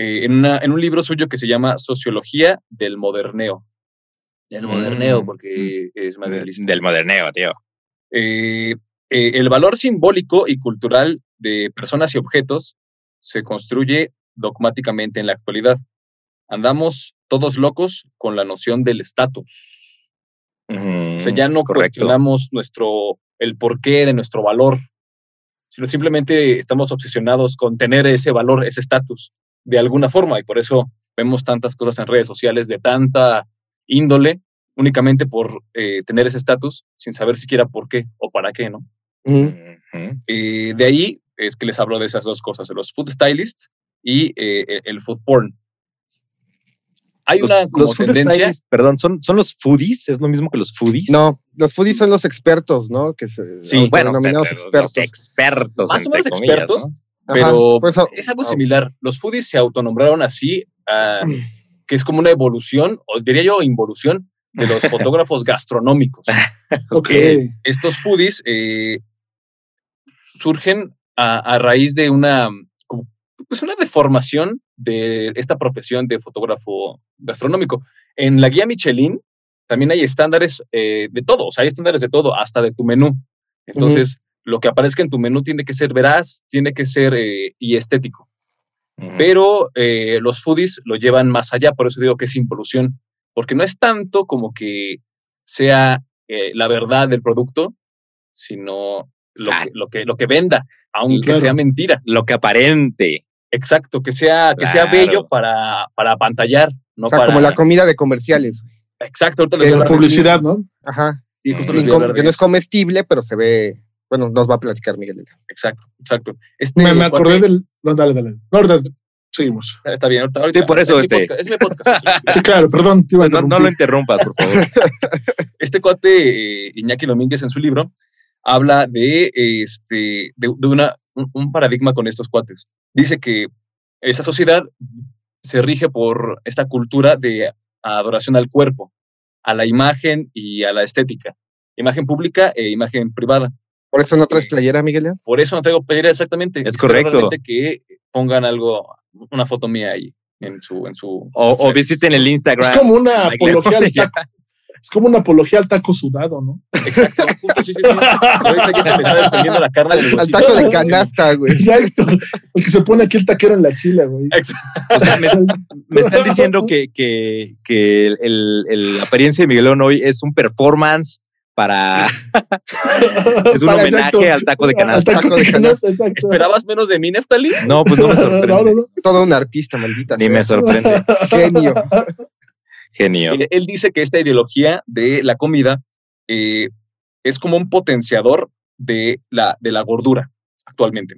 en un libro suyo que se llama Sociología del Moderneo. Del Moderneo, porque es materialista. Del Moderneo, tío. El valor simbólico y cultural de personas y objetos se construye dogmáticamente en la actualidad. Andamos todos locos con la noción del estatus. O sea, ya no cuestionamos el porqué de nuestro valor, sino simplemente estamos obsesionados con tener ese valor, ese estatus, de alguna forma, y por eso vemos tantas cosas en redes sociales de tanta índole, únicamente por tener ese estatus, sin saber siquiera por qué o para qué, ¿no? Uh-huh. De ahí es que les hablo de esas dos cosas, de los food stylists y el food porn. Hay los, una como los tendencia. Stylists, perdón, ¿son los foodies? ¿Es lo mismo que los foodies? No, los foodies son los expertos, ¿no? Que se denominados expertos. Los expertos. Más o menos expertos, comillas, ¿no? Pero ajá, pues, es algo similar. Los foodies se autonombraron así, que es como una evolución, o diría yo involución, de los fotógrafos gastronómicos. Okay. Estos foodies surgen a raíz de una deformación de esta profesión de fotógrafo gastronómico. En la guía Michelin también hay estándares de todo, o sea, hay estándares de todo, hasta de tu menú. Entonces, lo que aparezca en tu menú tiene que ser veraz, tiene que ser y estético. Uh-huh. Pero los foodies lo llevan más allá, por eso digo que es involución, porque no es tanto como que sea la verdad del producto, sino lo que venda, aunque sea mentira. Lo que aparente. Exacto, que sea bello para apantallar. No, o sea, para, como la comida de comerciales. Exacto. Ahorita les voy a hablar de publicidad, ¿no? Ajá. Sí, justo les voy a hablar de que no es comestible, pero se ve... Bueno, nos va a platicar Miguel. Exacto. Me acordé del... Dale. No, ahorita seguimos. Está bien. Ahorita, sí, por eso es mi podcast. Sí, claro, perdón. No lo interrumpas, por favor. Este cuate, Iñaki Domínguez, en su libro, habla de un paradigma con estos cuates. Dice que esta sociedad se rige por esta cultura de adoración al cuerpo, a la imagen y a la estética. Imagen pública e imagen privada. ¿Por eso no traes playera, Miguel? Por eso no traigo playera, exactamente. Es correcto. Que pongan algo, una foto mía ahí en su o visiten el Instagram. Es como una apología al taco. Es como una apología al taco sudado, ¿no? Exacto. Justo, sí. Ahorita que se me está desprendiendo la carne del al taco de canasta, güey. Exacto. El que se pone aquí el taquero en la chila, güey. Exacto. O sea, me están diciendo que la apariencia de Miguelón hoy es un performance es un homenaje al taco de canasta. ¿Esperabas menos de mí, Neftali? No, pues no me sorprende. No. Todo un artista, maldita. Ni sea. Me sorprende. Genio. Él dice que esta ideología de la comida es como un potenciador de la gordura actualmente.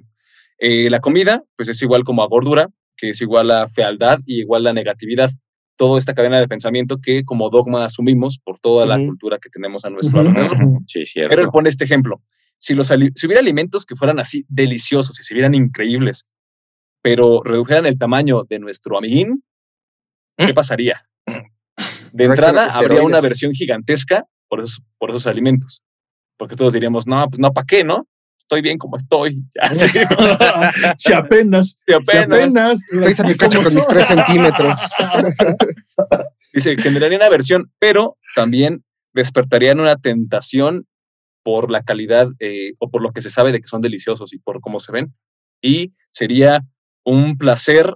La comida, pues es igual como a gordura, que es igual a fealdad y igual a negatividad. Toda esta cadena de pensamiento que como dogma asumimos por toda la cultura que tenemos a nuestro alrededor. Sí, cierto. Pero él pone este ejemplo. Si hubiera alimentos que fueran así deliciosos y se vieran increíbles, pero redujeran el tamaño de nuestro amiguín, ¿qué pasaría? De entrada habría una versión gigantesca por esos alimentos. Porque todos diríamos, no, pues no, ¿para qué, no? Estoy bien como estoy. Si apenas. Estoy satisfecho con mis 3 centímetros. Dice, generaría una aversión, pero también despertarían una tentación por la calidad o por lo que se sabe de que son deliciosos y por cómo se ven. Y sería un placer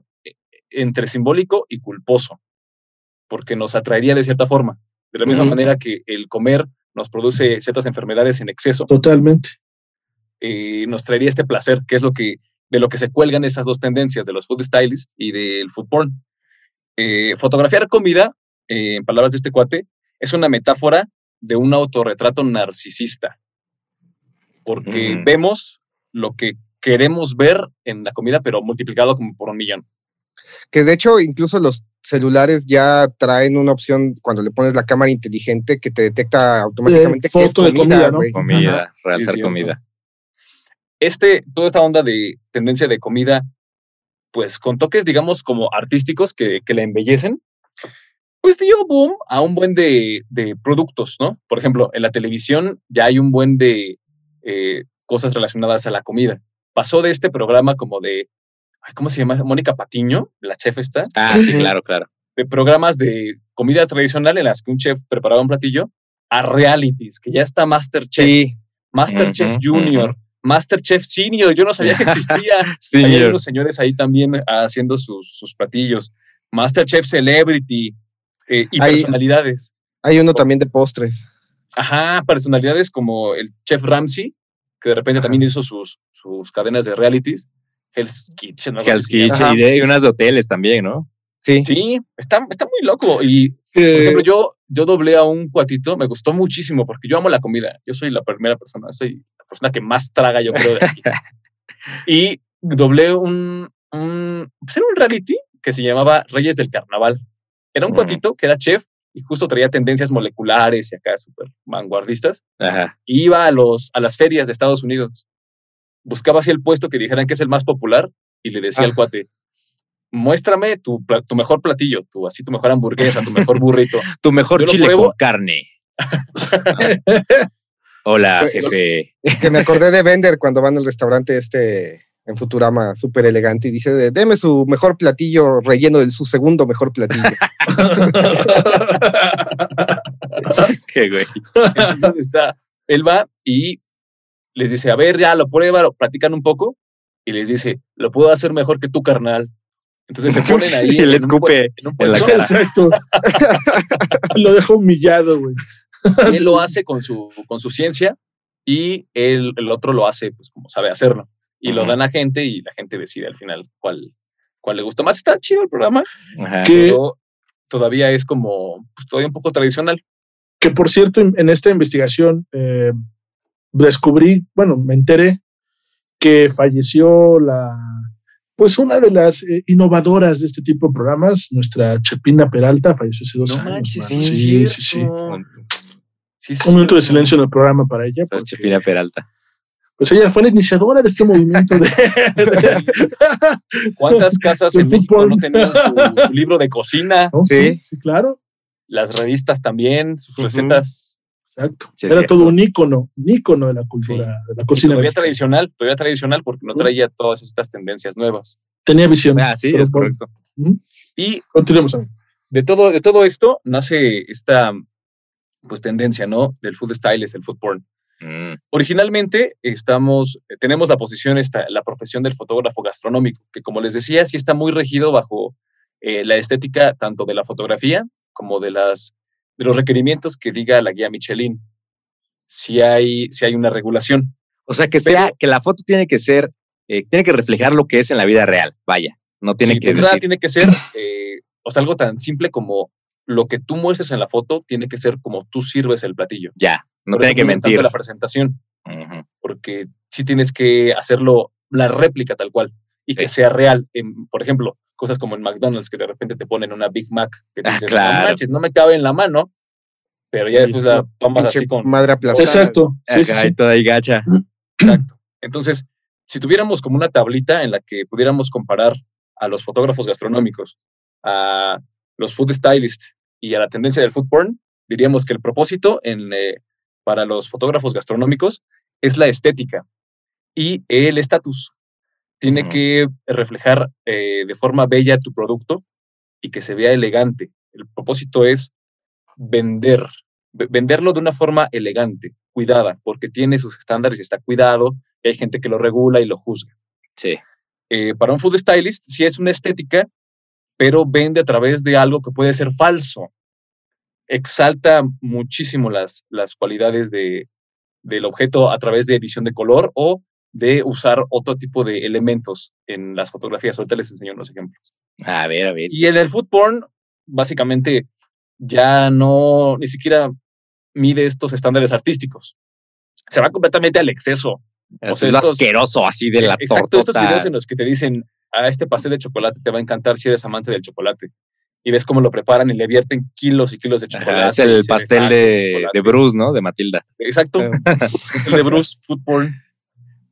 entre simbólico y culposo, porque nos atraería de cierta forma. De la misma manera que el comer nos produce ciertas enfermedades en exceso. Totalmente. Nos traería este placer, que es de lo que se cuelgan esas dos tendencias de los food stylists y del food porn. Fotografiar comida, en palabras de este cuate, es una metáfora de un autorretrato narcisista, porque vemos lo que queremos ver en la comida, pero multiplicado como por 1,000,000. Que de hecho incluso los celulares ya traen una opción cuando le pones la cámara inteligente que te detecta automáticamente que es comida, ¿no? Comida, realzar comida. Toda esta onda de tendencia de comida, pues con toques, digamos, como artísticos que la embellecen, pues dio boom a un buen de productos, ¿no? Por ejemplo, en la televisión ya hay un buen de cosas relacionadas a la comida. Pasó de este programa como de, ¿cómo se llama? Mónica Patiño, la chef esta. Ah, sí, claro. De programas de comida tradicional en las que un chef preparaba un platillo a realities, que ya está MasterChef. Sí. MasterChef Junior. MasterChef Senior, yo no sabía que existía. Sí, hay unos señores ahí también haciendo sus platillos. MasterChef Celebrity y personalidades. Hay uno también de postres. Ajá, personalidades como el Chef Ramsay, que de repente también hizo sus cadenas de realities. Hell's Kitchen. Hell's Kitchen y unas de hoteles también, ¿no? Sí. Sí, está muy loco. Y, por ejemplo, yo yo doblé a un cuatito, me gustó muchísimo porque yo amo la comida. Yo soy la primera persona, soy la persona que más traga, yo creo, de aquí. Y doblé un reality que se llamaba Reyes del Carnaval. Era un cuatito que era chef y justo traía tendencias moleculares y acá súper vanguardistas. Ajá. Y iba a las ferias de Estados Unidos. Buscaba así el puesto que dijeran que es el más popular y le decía al cuate, muéstrame tu mejor platillo, tu mejor hamburguesa, tu mejor burrito. Tu mejor chile con carne. Hola, jefe. Que me acordé de Bender cuando van al restaurante en Futurama, súper elegante, y dice, deme su mejor platillo relleno de su segundo mejor platillo. Qué güey. Entonces él va y les dice, a ver, ya lo prueba, lo platican un poco, y les dice, lo puedo hacer mejor que tú, carnal. Entonces se ponen ahí. Y le escupe en la cara. Exacto. Lo deja humillado, güey. Él lo hace con su ciencia y el otro lo hace, pues, como sabe hacerlo. Y lo dan a gente y la gente decide al final cuál le gusta más. Está chido el programa. Ajá. Pero todavía es como, pues, todavía un poco tradicional. Que, por cierto, en esta investigación descubrí, bueno, me enteré que falleció pues una de las innovadoras de este tipo de programas, nuestra Chepina Peralta, falleció hace 2 años. Manches, sí, sí, sí, sí. Un minuto de silencio en el programa para ella. Pues Chepina Peralta. Pues ella fue la iniciadora de este movimiento. ¿Cuántas casas en México no tenían su libro de cocina? ¿No? Sí, sí, claro. Las revistas también, sus recetas. Exacto. Sí, era todo un ícono de la cultura, de la cocina. Todavía tradicional porque no traía todas estas tendencias nuevas. Tenía visión. Ah, sí, es correcto. Y continuemos. De todo esto nace esta, pues, tendencia, ¿no? Del food stylist, el food porn. Originalmente tenemos la posición la profesión del fotógrafo gastronómico, que, como les decía, sí está muy regido bajo la estética tanto de la fotografía como de los requerimientos que diga la guía Michelin. Si hay una regulación. O sea, que la foto tiene que ser, tiene que reflejar lo que es en la vida real, vaya, no tiene que decir. Tiene que ser, o sea, algo tan simple como lo que tú muestres en la foto tiene que ser como tú sirves el platillo. Ya, no tiene que mentir. La presentación, porque sí tienes que hacerlo la réplica tal cual y que sea real. Por ejemplo, cosas como en McDonald's que de repente te ponen una Big Mac que te dicen, claro, no manches, no me cabe en la mano, pero ya después la tomas así con madre aplastada. Exacto. Sí, sí, toda ahí gacha. Exacto. Entonces, si tuviéramos como una tablita en la que pudiéramos comparar a los fotógrafos gastronómicos, a los food stylists y a la tendencia del food porn, diríamos que el propósito para los fotógrafos gastronómicos es la estética y el estatus. Tiene que reflejar de forma bella tu producto y que se vea elegante. El propósito es venderlo de una forma elegante, cuidada, porque tiene sus estándares y está cuidado, y hay gente que lo regula y lo juzga. Sí. Para un food stylist sí es una estética, pero vende a través de algo que puede ser falso. Exalta muchísimo las cualidades del objeto a través de edición de color o de usar otro tipo de elementos en las fotografías. Ahorita les enseño unos ejemplos. A ver. Y en el food porn, básicamente, ya no, ni siquiera mide estos estándares artísticos. Se va completamente al exceso. Es lo asqueroso, así de la torta. Exacto, estos videos en los que te dicen, a este pastel de chocolate te va a encantar si eres amante del chocolate. Y ves cómo lo preparan y le vierten kilos y kilos de chocolate. Ajá, es el pastel de Bruce, ¿no? De Matilda. Exacto. El de Bruce, food porn.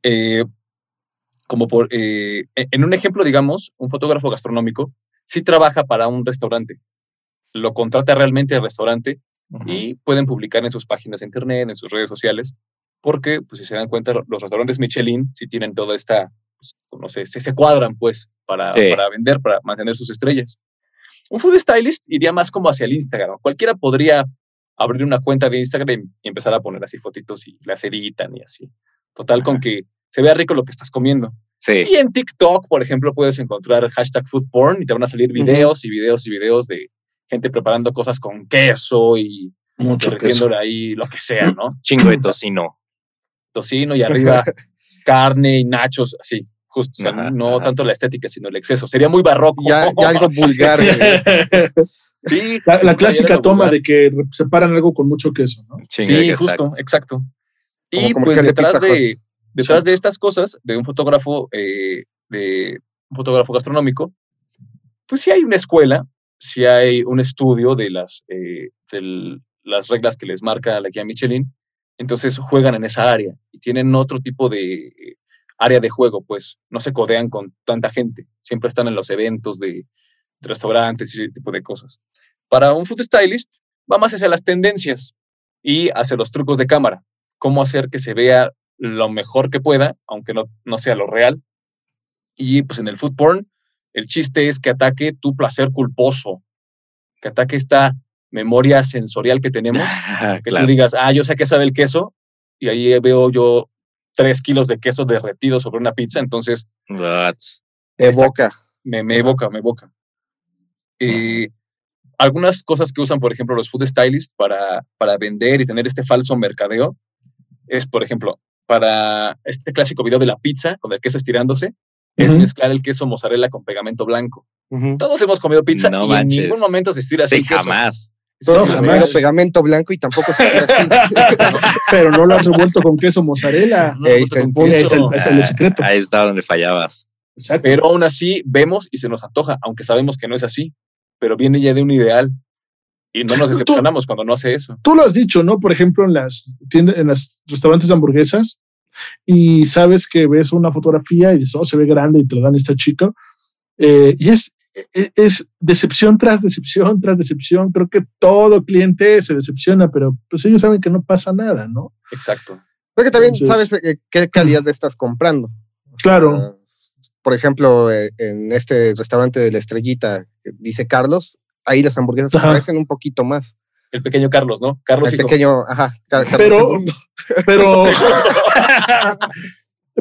En un ejemplo, digamos, un fotógrafo gastronómico sí trabaja para un restaurante. Lo contrata realmente el restaurante y pueden publicar en sus páginas de internet, en sus redes sociales, porque, pues, si se dan cuenta, los restaurantes Michelin sí tienen toda esta, pues, no sé, se cuadran, pues, para vender, para mantener sus estrellas. Un food stylist iría más como hacia el Instagram. Cualquiera podría abrir una cuenta de Instagram y empezar a poner así fotitos y las editan y así. Total, con que se vea rico lo que estás comiendo. Sí. Y en TikTok, por ejemplo, puedes encontrar #foodporn y te van a salir videos y videos y videos de gente preparando cosas con queso y derretiéndole ahí lo que sea, ¿no? Chingo de tocino. Tocino y arriba carne y nachos, así. justo, o sea, no tanto la estética, sino el exceso. Sería muy barroco. Ya algo vulgar. Sí, la clásica toma vulgar de que separan algo con mucho queso, ¿no? Chingue, sí, justo, exacto. Y pues detrás de estas cosas, de un fotógrafo, gastronómico, pues sí hay una escuela, sí hay un estudio de las reglas que les marca la guía Michelin. Entonces juegan en esa área y tienen otro tipo de área de juego, pues no se codean con tanta gente. Siempre están en los eventos de restaurantes y ese tipo de cosas. Para un food stylist va más hacia las tendencias y hacia los trucos de cámara. Cómo hacer que se vea lo mejor que pueda, aunque no sea lo real. Y pues en el food porn, el chiste es que ataque tu placer culposo, que ataque esta memoria sensorial que tenemos, que claro, tú digas, yo sé que sabe el queso, y ahí veo yo 3 kilos de queso derretido sobre una pizza, entonces... evoca. Me evoca. Algunas cosas que usan, por ejemplo, los food stylists para vender y tener este falso mercadeo, es, por ejemplo, para este clásico video de la pizza con el queso estirándose, es mezclar el queso mozzarella con pegamento blanco. Todos hemos comido pizza y en ningún momento se estira así el queso. Jamás. Todos hemos comido pegamento blanco y tampoco se estira así. Pero no lo has revuelto con queso mozzarella. Ahí está el secreto. Ahí está donde fallabas. Exacto. Pero aún así vemos y se nos antoja, aunque sabemos que no es así. Pero viene ya de un ideal. Y no nos decepcionamos cuando no hace eso. Tú lo has dicho, ¿no? Por ejemplo, en las tiendas, en los restaurantes de hamburguesas, y sabes que ves una fotografía y dices, se ve grande y te lo dan a esta chica. Y es decepción tras decepción tras decepción. Creo que todo cliente se decepciona, pero pues ellos saben que no pasa nada, ¿no? Exacto. Porque también sabes qué calidad de estás comprando. Claro. Por ejemplo, en este restaurante de La Estrellita, dice Carlos, ahí las hamburguesas parecen un poquito más. El pequeño Carlos, ¿no? Carlos.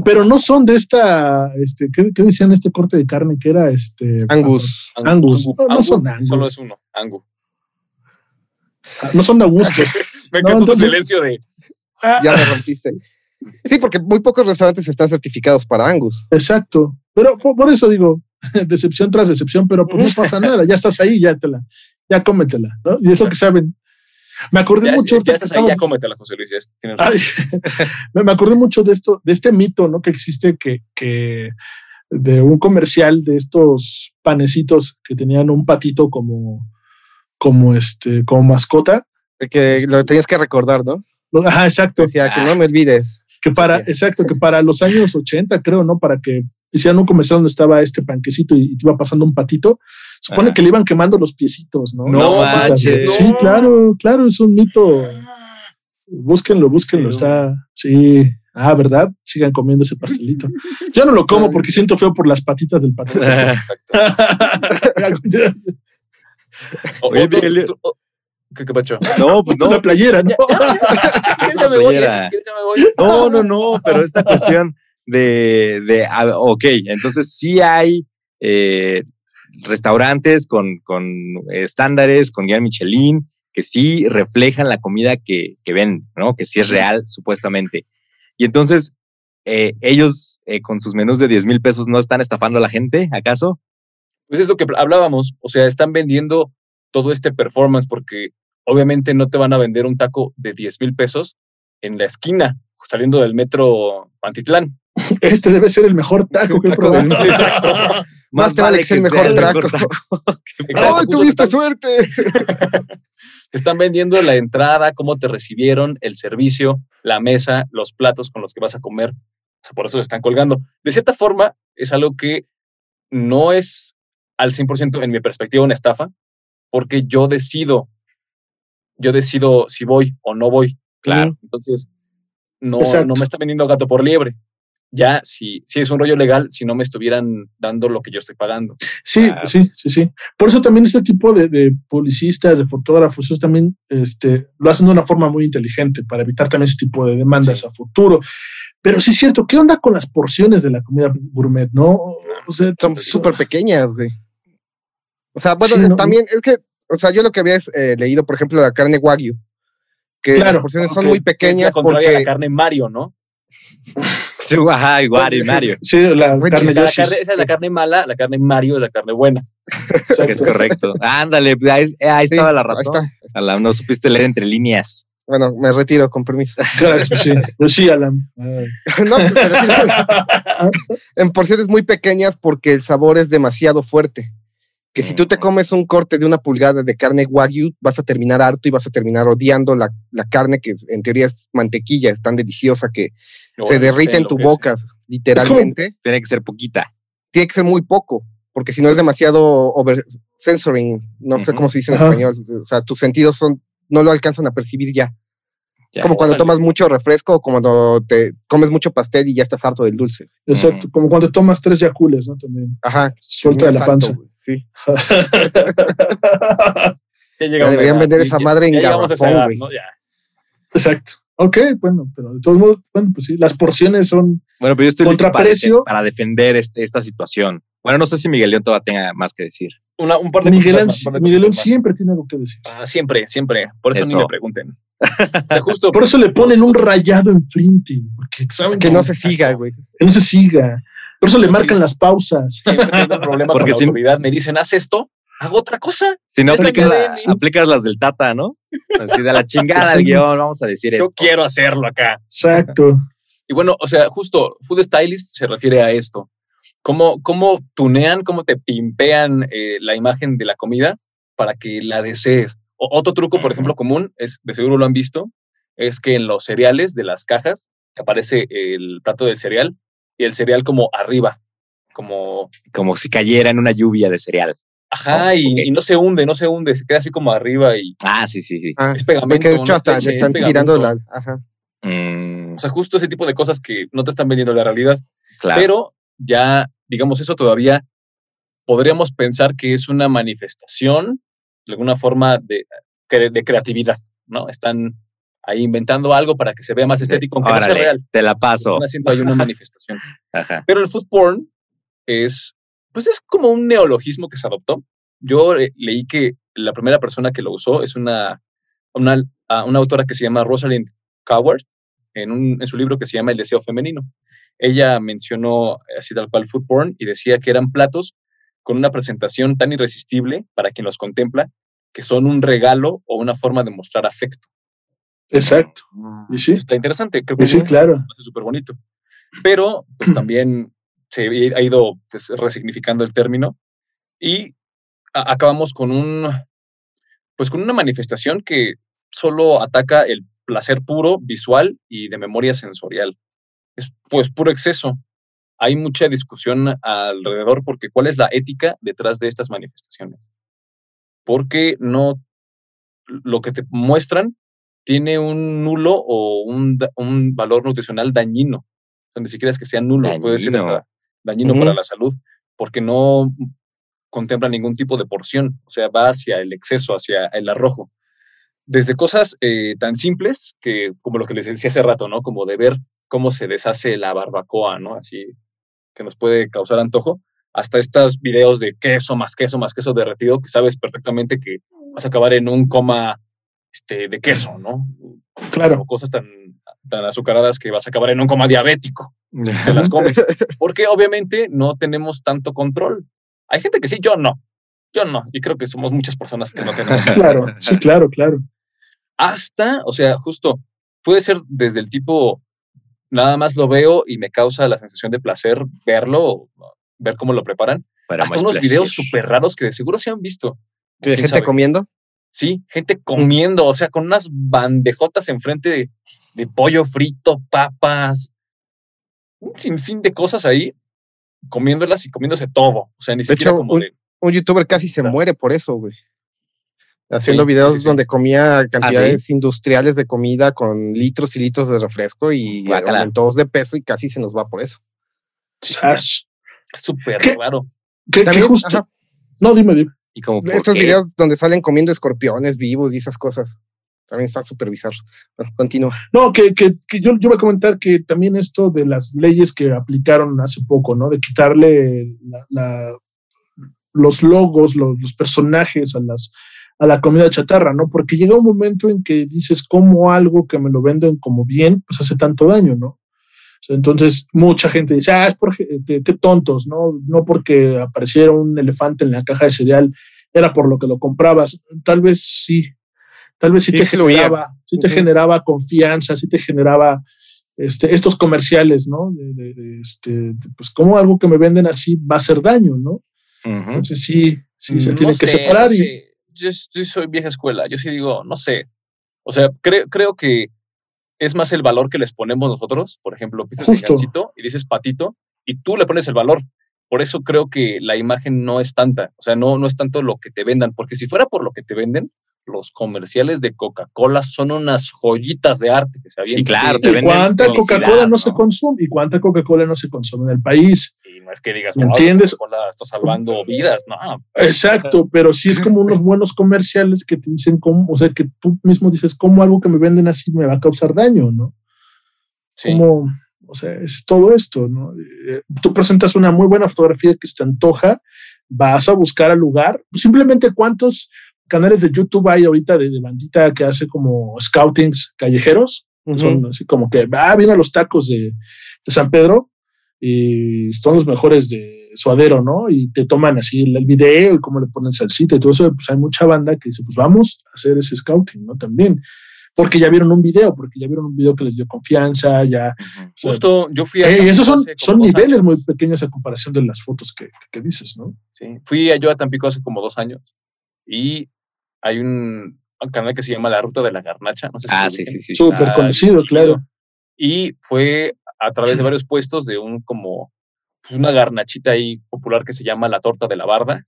Pero no son de esta, ¿qué decían este corte de carne que era? Angus. No son Angus. Solo es uno, Angus. No son Angustos. Me encanta tu silencio de... Ya me rompiste. Sí, porque muy pocos restaurantes están certificados para Angus. Exacto. Pero por eso digo, decepción tras decepción, pero pues no pasa nada. Ya estás ahí, ya cómetela, ¿no? Y es lo que saben. Me acordé mucho de esto. Ya cómetela, José Luis. Me acordé mucho de esto, de este mito, ¿no? Que existe que de un comercial de estos panecitos que tenían un patito como mascota. Que lo tenías que recordar, ¿no? Ajá, exacto. Decía que no me olvides. Que para los años 80, creo, ¿no? Para que hicieran un comercial donde estaba este panquecito y te iba pasando un patito. Supone que le iban quemando los piecitos, ¿no? No manches. Sí, claro, es un mito. Búsquenlo, está... Sí. ¿Verdad? Sigan comiendo ese pastelito. Yo no lo como porque siento feo por las patitas del patito. ¿Qué pacho? No, pues no. La playera, ¿no? Ya me voy. No, pero esta cuestión de ok, entonces sí hay... restaurantes con estándares, con guía Michelin, que sí reflejan la comida que venden, ¿no? Que sí es real, supuestamente. Y entonces, ellos con sus menús de 10 mil pesos no están estafando a la gente, ¿acaso? Pues es lo que hablábamos, o sea, están vendiendo todo este performance porque obviamente no te van a vender un taco de 10 mil pesos en la esquina, saliendo del metro Pantitlán. Este debe ser el mejor taco que he probado. Más te vale que sea el mejor taco. ¡Oh, tuviste suerte! Te están vendiendo la entrada, cómo te recibieron, el servicio, la mesa, los platos con los que vas a comer. O sea, por eso te están colgando. De cierta forma, es algo que no es al 100%, en mi perspectiva, una estafa, porque yo decido si voy o no voy. Claro. Entonces, no me están vendiendo gato por liebre. Ya, si es un rollo legal, si no me estuvieran dando lo que yo estoy pagando. Sí, sí. Por eso también este tipo de publicistas, de fotógrafos, ellos también lo hacen de una forma muy inteligente para evitar también ese tipo de demandas a futuro. Pero sí es cierto, ¿qué onda con las porciones de la comida gourmet, no? O sea, son súper pequeñas, güey. O sea, bueno, sí, también es que, o sea, yo lo que había leído, por ejemplo, la carne Wagyu, que las porciones son muy pequeñas. Es la contraria a la carne Mario, ¿no? Ajá, igual, y Mario. Sí, esa es la carne mala, la carne Mario es la carne buena. Es correcto. Ándale, ahí estaba la razón. Alan, no supiste leer entre líneas. Bueno, me retiro, con permiso. Claro, sí, Alan. No, pues, en porciones muy pequeñas porque el sabor es demasiado fuerte. Que si tú te comes un corte de 1 pulgada de carne Wagyu, vas a terminar harto y vas a terminar odiando la carne que en teoría es mantequilla, es tan deliciosa que se derrite en tu boca, literalmente. Tiene que ser poquita. Tiene que ser muy poco, porque si no es demasiado over-censoring, no sé cómo se dice en español. O sea, tus sentidos no lo alcanzan a percibir ya. Como cuando tomas mucho refresco o cuando te comes mucho pastel y ya estás harto del dulce. Exacto, como cuando tomas 3 Yakules, ¿no? También. Ajá. Suelta de la panza. Sí. Deberían vender esa madre en garrafón, güey. ¿No? Exacto. Ok, bueno, pero de todos modos, bueno, pues sí, las porciones son. Bueno, pero yo estoy listo para defender esta situación. Bueno, no sé si Miguelón todavía tenga más que decir. Un par de Miguelón siempre tiene algo que decir. Ah, siempre. Por eso ni me pregunten. Justo por eso le ponen un rayado enfrente, porque saben que no se siga, güey. Que no se siga. Por eso le marcan las pausas. Siempre tengo un problema porque con la autoridad. Me dicen, haz esto, hago otra cosa. Si no aplicas las del Tata, ¿no? Así de la chingada el guión, vamos a decir esto. Yo quiero hacerlo acá. Exacto. Y bueno, o sea, justo Food Stylist se refiere a esto. Cómo tunean, cómo te pimpean la imagen de la comida para que la desees. Otro truco, por ejemplo, común, es, de seguro lo han visto, es que en los cereales de las cajas aparece el plato del cereal, y el cereal como arriba, como si cayera en una lluvia de cereal. Ajá, ¿no? Y no se hunde, se queda así como arriba y... Ah, sí. Ah, es pegamento. Porque de hecho hasta le están tirando la... Ajá. O sea, justo ese tipo de cosas que no te están vendiendo la realidad. Claro. Pero ya, digamos, eso todavía podríamos pensar que es una manifestación de alguna forma de creatividad, ¿no? Están... ahí inventando algo para que se vea más estético, aunque órale, no sea real. Te la paso. Hay una manifestación. Ajá. Pero el food porn es como un neologismo que se adoptó. Yo leí que la primera persona que lo usó es una autora que se llama Rosalind Coward en su libro que se llama El deseo femenino. Ella mencionó así tal cual food porn y decía que eran platos con una presentación tan irresistible para quien los contempla que son un regalo o una forma de mostrar afecto. Exacto. Y sí. Eso está interesante. Creo que sí, claro. Es súper bonito. Pero pues, también se ha ido resignificando el término y acabamos con una manifestación que solo ataca el placer puro, visual y de memoria sensorial. Es pues puro exceso. Hay mucha discusión alrededor porque ¿cuál es la ética detrás de estas manifestaciones? Porque no lo que te muestran tiene un nulo o un valor nutricional dañino. O sea, ni siquiera es que sea nulo, puede ser hasta dañino para la salud, porque no contempla ningún tipo de porción, o sea, va hacia el exceso, hacia el arrojo. Desde cosas tan simples que, como lo que les decía hace rato, ¿no? Como de ver cómo se deshace la barbacoa, ¿no? Así que nos puede causar antojo, hasta estos videos de queso más queso derretido, que sabes perfectamente que vas a acabar en un coma de queso, ¿no? Claro. O cosas tan azucaradas que vas a acabar en un coma diabético. Te las comes. Porque obviamente no tenemos tanto control. Hay gente que sí, yo no. Y creo que somos muchas personas que no tenemos. Claro, sí, claro. Hasta, o sea, justo, puede ser desde el tipo, nada más lo veo y me causa la sensación de placer verlo, ver cómo lo preparan. Para hasta unos videos súper raros que de seguro se han visto. ¿De gente comiendo? Sí, gente comiendo, o sea, con unas bandejotas enfrente de pollo frito, papas, un sinfín de cosas ahí, comiéndolas y comiéndose todo. O sea, ni siquiera hecho, como un youtuber casi se muere por eso, güey. Haciendo videos donde comía cantidades industriales de comida con litros y litros de refresco y aumentados de peso y casi se nos va por eso. Es súper raro. ¿Qué justo? Ajá. No, dime. ¿Y estos videos donde salen comiendo escorpiones vivos y esas cosas también están súper bizarros? Bueno, continúa. No, que yo voy a comentar que también esto de las leyes que aplicaron hace poco, ¿no? De quitarle los logos, los personajes a la comida chatarra, ¿no? Porque llega un momento en que dices, como algo que me lo venden como bien, pues hace tanto daño, ¿no? Entonces, mucha gente dice, es porque qué tontos, ¿no? No porque apareciera un elefante en la caja de cereal, era por lo que lo comprabas. Tal vez sí te generaba, sí te generaba confianza, sí te generaba estos comerciales, ¿no? Pues como algo que me venden así va a hacer daño, ¿no? Entonces sí se tiene que separar. No sé. Yo soy vieja escuela, yo sí digo, no sé. O sea, creo que es más el valor que les ponemos nosotros. Por ejemplo, piensas gansito y dices patito y tú le pones el valor. Por eso creo que la imagen no es tanta. O sea, no es tanto lo que te vendan. Porque si fuera por lo que te venden, los comerciales de Coca-Cola son unas joyitas de arte que se avientan. Sí, claro. ¿Y cuánta Coca-Cola no se consume? ¿Y cuánta Coca-Cola no se consume en el país? Y no es que digas, ¿me entiendes? Coca-Cola está salvando vidas, no. Exacto, pero sí es como unos buenos comerciales que te dicen cómo, o sea, que tú mismo dices, ¿cómo algo que me venden así me va a causar daño, no? Sí. Como, o sea, es todo esto, ¿no? Tú presentas una muy buena fotografía que te antoja, vas a buscar al lugar, simplemente cuántos canales de YouTube hay ahorita de bandita que hace como scoutings callejeros. Son así como que vienen los tacos de San Pedro y son los mejores de Suadero, ¿no? Y te toman así el video y cómo le ponen salsita y todo eso. Pues hay mucha banda que dice, pues vamos a hacer ese scouting, ¿no? También porque ya vieron un video, que les dio confianza, ya. Justo, o sea, yo fui a... esos son niveles años. Muy pequeños a comparación de las fotos que dices, ¿no? Sí, yo a Tampico hace como 2 años y hay un canal que se llama La Ruta de la Garnacha. No sé si sí. Súper conocido, claro. Y fue a través de varios puestos de una garnachita ahí popular que se llama La Torta de la Barda.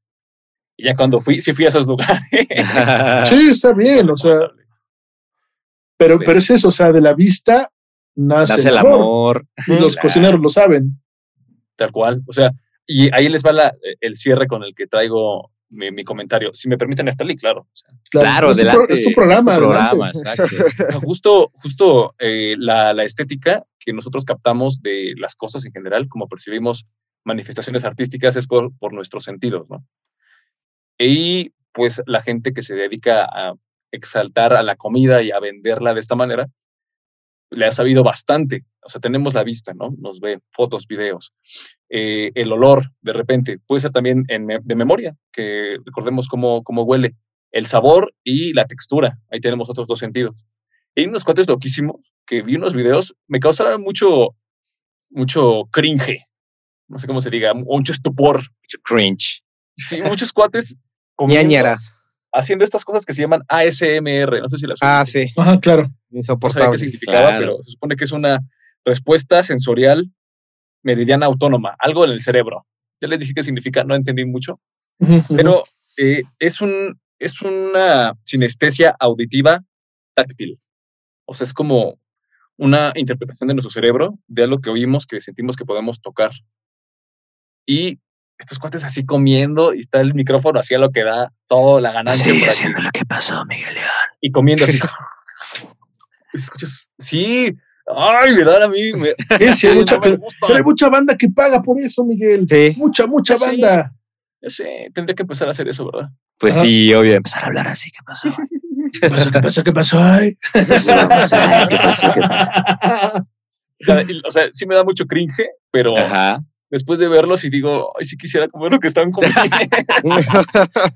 Y ya cuando fui a esos lugares. Sí, está bien, o sea. Pero es eso, o sea, de la vista nace el amor. Y los cocineros lo saben. Tal cual, o sea, y ahí les va el cierre con el que traigo mi comentario. Si me permiten, Natalie, claro. Claro, adelante. Es tu programa, exacto. Justo, la estética que nosotros captamos de las cosas en general, como percibimos manifestaciones artísticas, es por nuestros sentidos, ¿no? Y pues la gente que se dedica a exaltar a la comida y a venderla de esta manera, le ha sabido bastante. O sea, tenemos la vista, ¿no? Nos ve fotos, videos. El olor, de repente, puede ser también de memoria, que recordemos cómo huele. El sabor y la textura. Ahí tenemos otros 2 sentidos. Y hay unos cuates loquísimos que vi unos videos, me causaron mucho cringe. No sé cómo se diga, mucho estupor. Mucho cringe. Sí, muchos cuates ñañaras haciendo estas cosas que se llaman ASMR, no sé si las... sí. Ajá, claro. Insoportable. No sabía qué significaba, pero se supone que es una respuesta sensorial meridiana autónoma, algo en el cerebro. Ya les dije qué significa, no entendí mucho, pero es una sinestesia auditiva táctil. O sea, es como una interpretación de nuestro cerebro de algo que oímos, que sentimos que podemos tocar. Y estos cuates así comiendo y está el micrófono así a lo que da toda la ganancia. Sigue haciendo lo que pasó, Miguel León. Y comiendo así. ¿Escuchas? Sí. Ay, ¿verdad? A mí sí, hay mucha banda que paga por eso, Miguel. Sí. Mucha banda. Ya sé, tendría que empezar a hacer eso, ¿verdad? Pues sí, obvio. Empezar a hablar así. ¿Qué pasó? ¿Qué pasó? Ay. ¿Qué pasó? O sea, sí me da mucho cringe, pero... Ajá. Después de verlos y digo, ay, sí quisiera comer lo que están comiendo.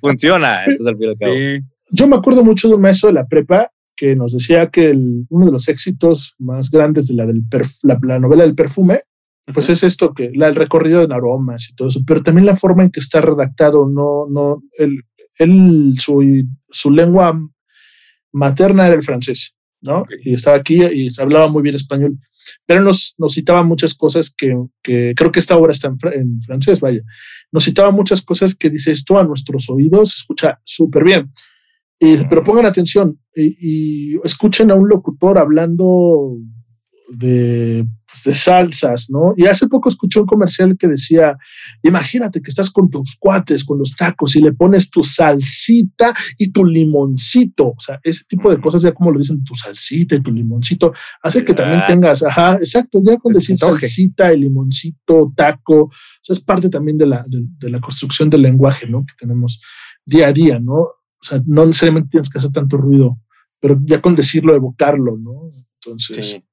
Funciona. Esto es al fin y al cabo. Sí. Yo me acuerdo mucho de un maestro de la prepa que nos decía que uno de los éxitos más grandes de la novela del perfume, pues es esto, que el recorrido de aromas y todo eso, pero también la forma en que está redactado, no, su lengua materna era el francés, ¿no? Okay. Y estaba aquí y hablaba muy bien español. Pero nos citaba muchas cosas que creo que esta obra está en francés, vaya. Nos citaba muchas cosas que dice esto a nuestros oídos, se escucha súper bien. Pero pongan atención y escuchen a un locutor hablando de salsas, ¿no? Y hace poco escuché un comercial que decía, imagínate que estás con tus cuates, con los tacos y le pones tu salsita y tu limoncito, o sea, ese tipo de cosas, ya como lo dicen, tu salsita y tu limoncito, hace que también tengas, ya con decir salsita y limoncito, taco, o sea, es parte también de la construcción del lenguaje, ¿no? Que tenemos día a día, ¿no? O sea, no necesariamente tienes que hacer tanto ruido, pero ya con decirlo, evocarlo, ¿no? Entonces... Sí.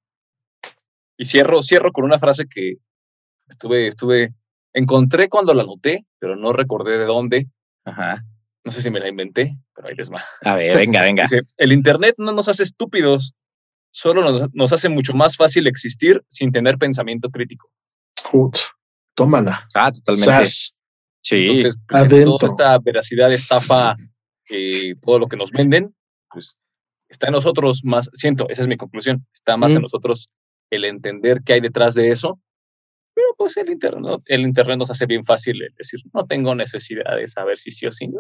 Y cierro con una frase que encontré cuando la anoté, pero no recordé de dónde. Ajá. No sé si me la inventé, pero ahí les va. A ver, venga. Dice, el internet no nos hace estúpidos, solo nos hace mucho más fácil existir sin tener pensamiento crítico. Uf, tómala. Ah, totalmente. Sas. Sí. Entonces, pues, toda esta veracidad, estafa, todo lo que nos venden, pues está en nosotros más, siento, esa es mi conclusión, está más en nosotros el entender qué hay detrás de eso. Pero pues el internet nos hace bien fácil decir, no tengo necesidad de saber si sí o si no.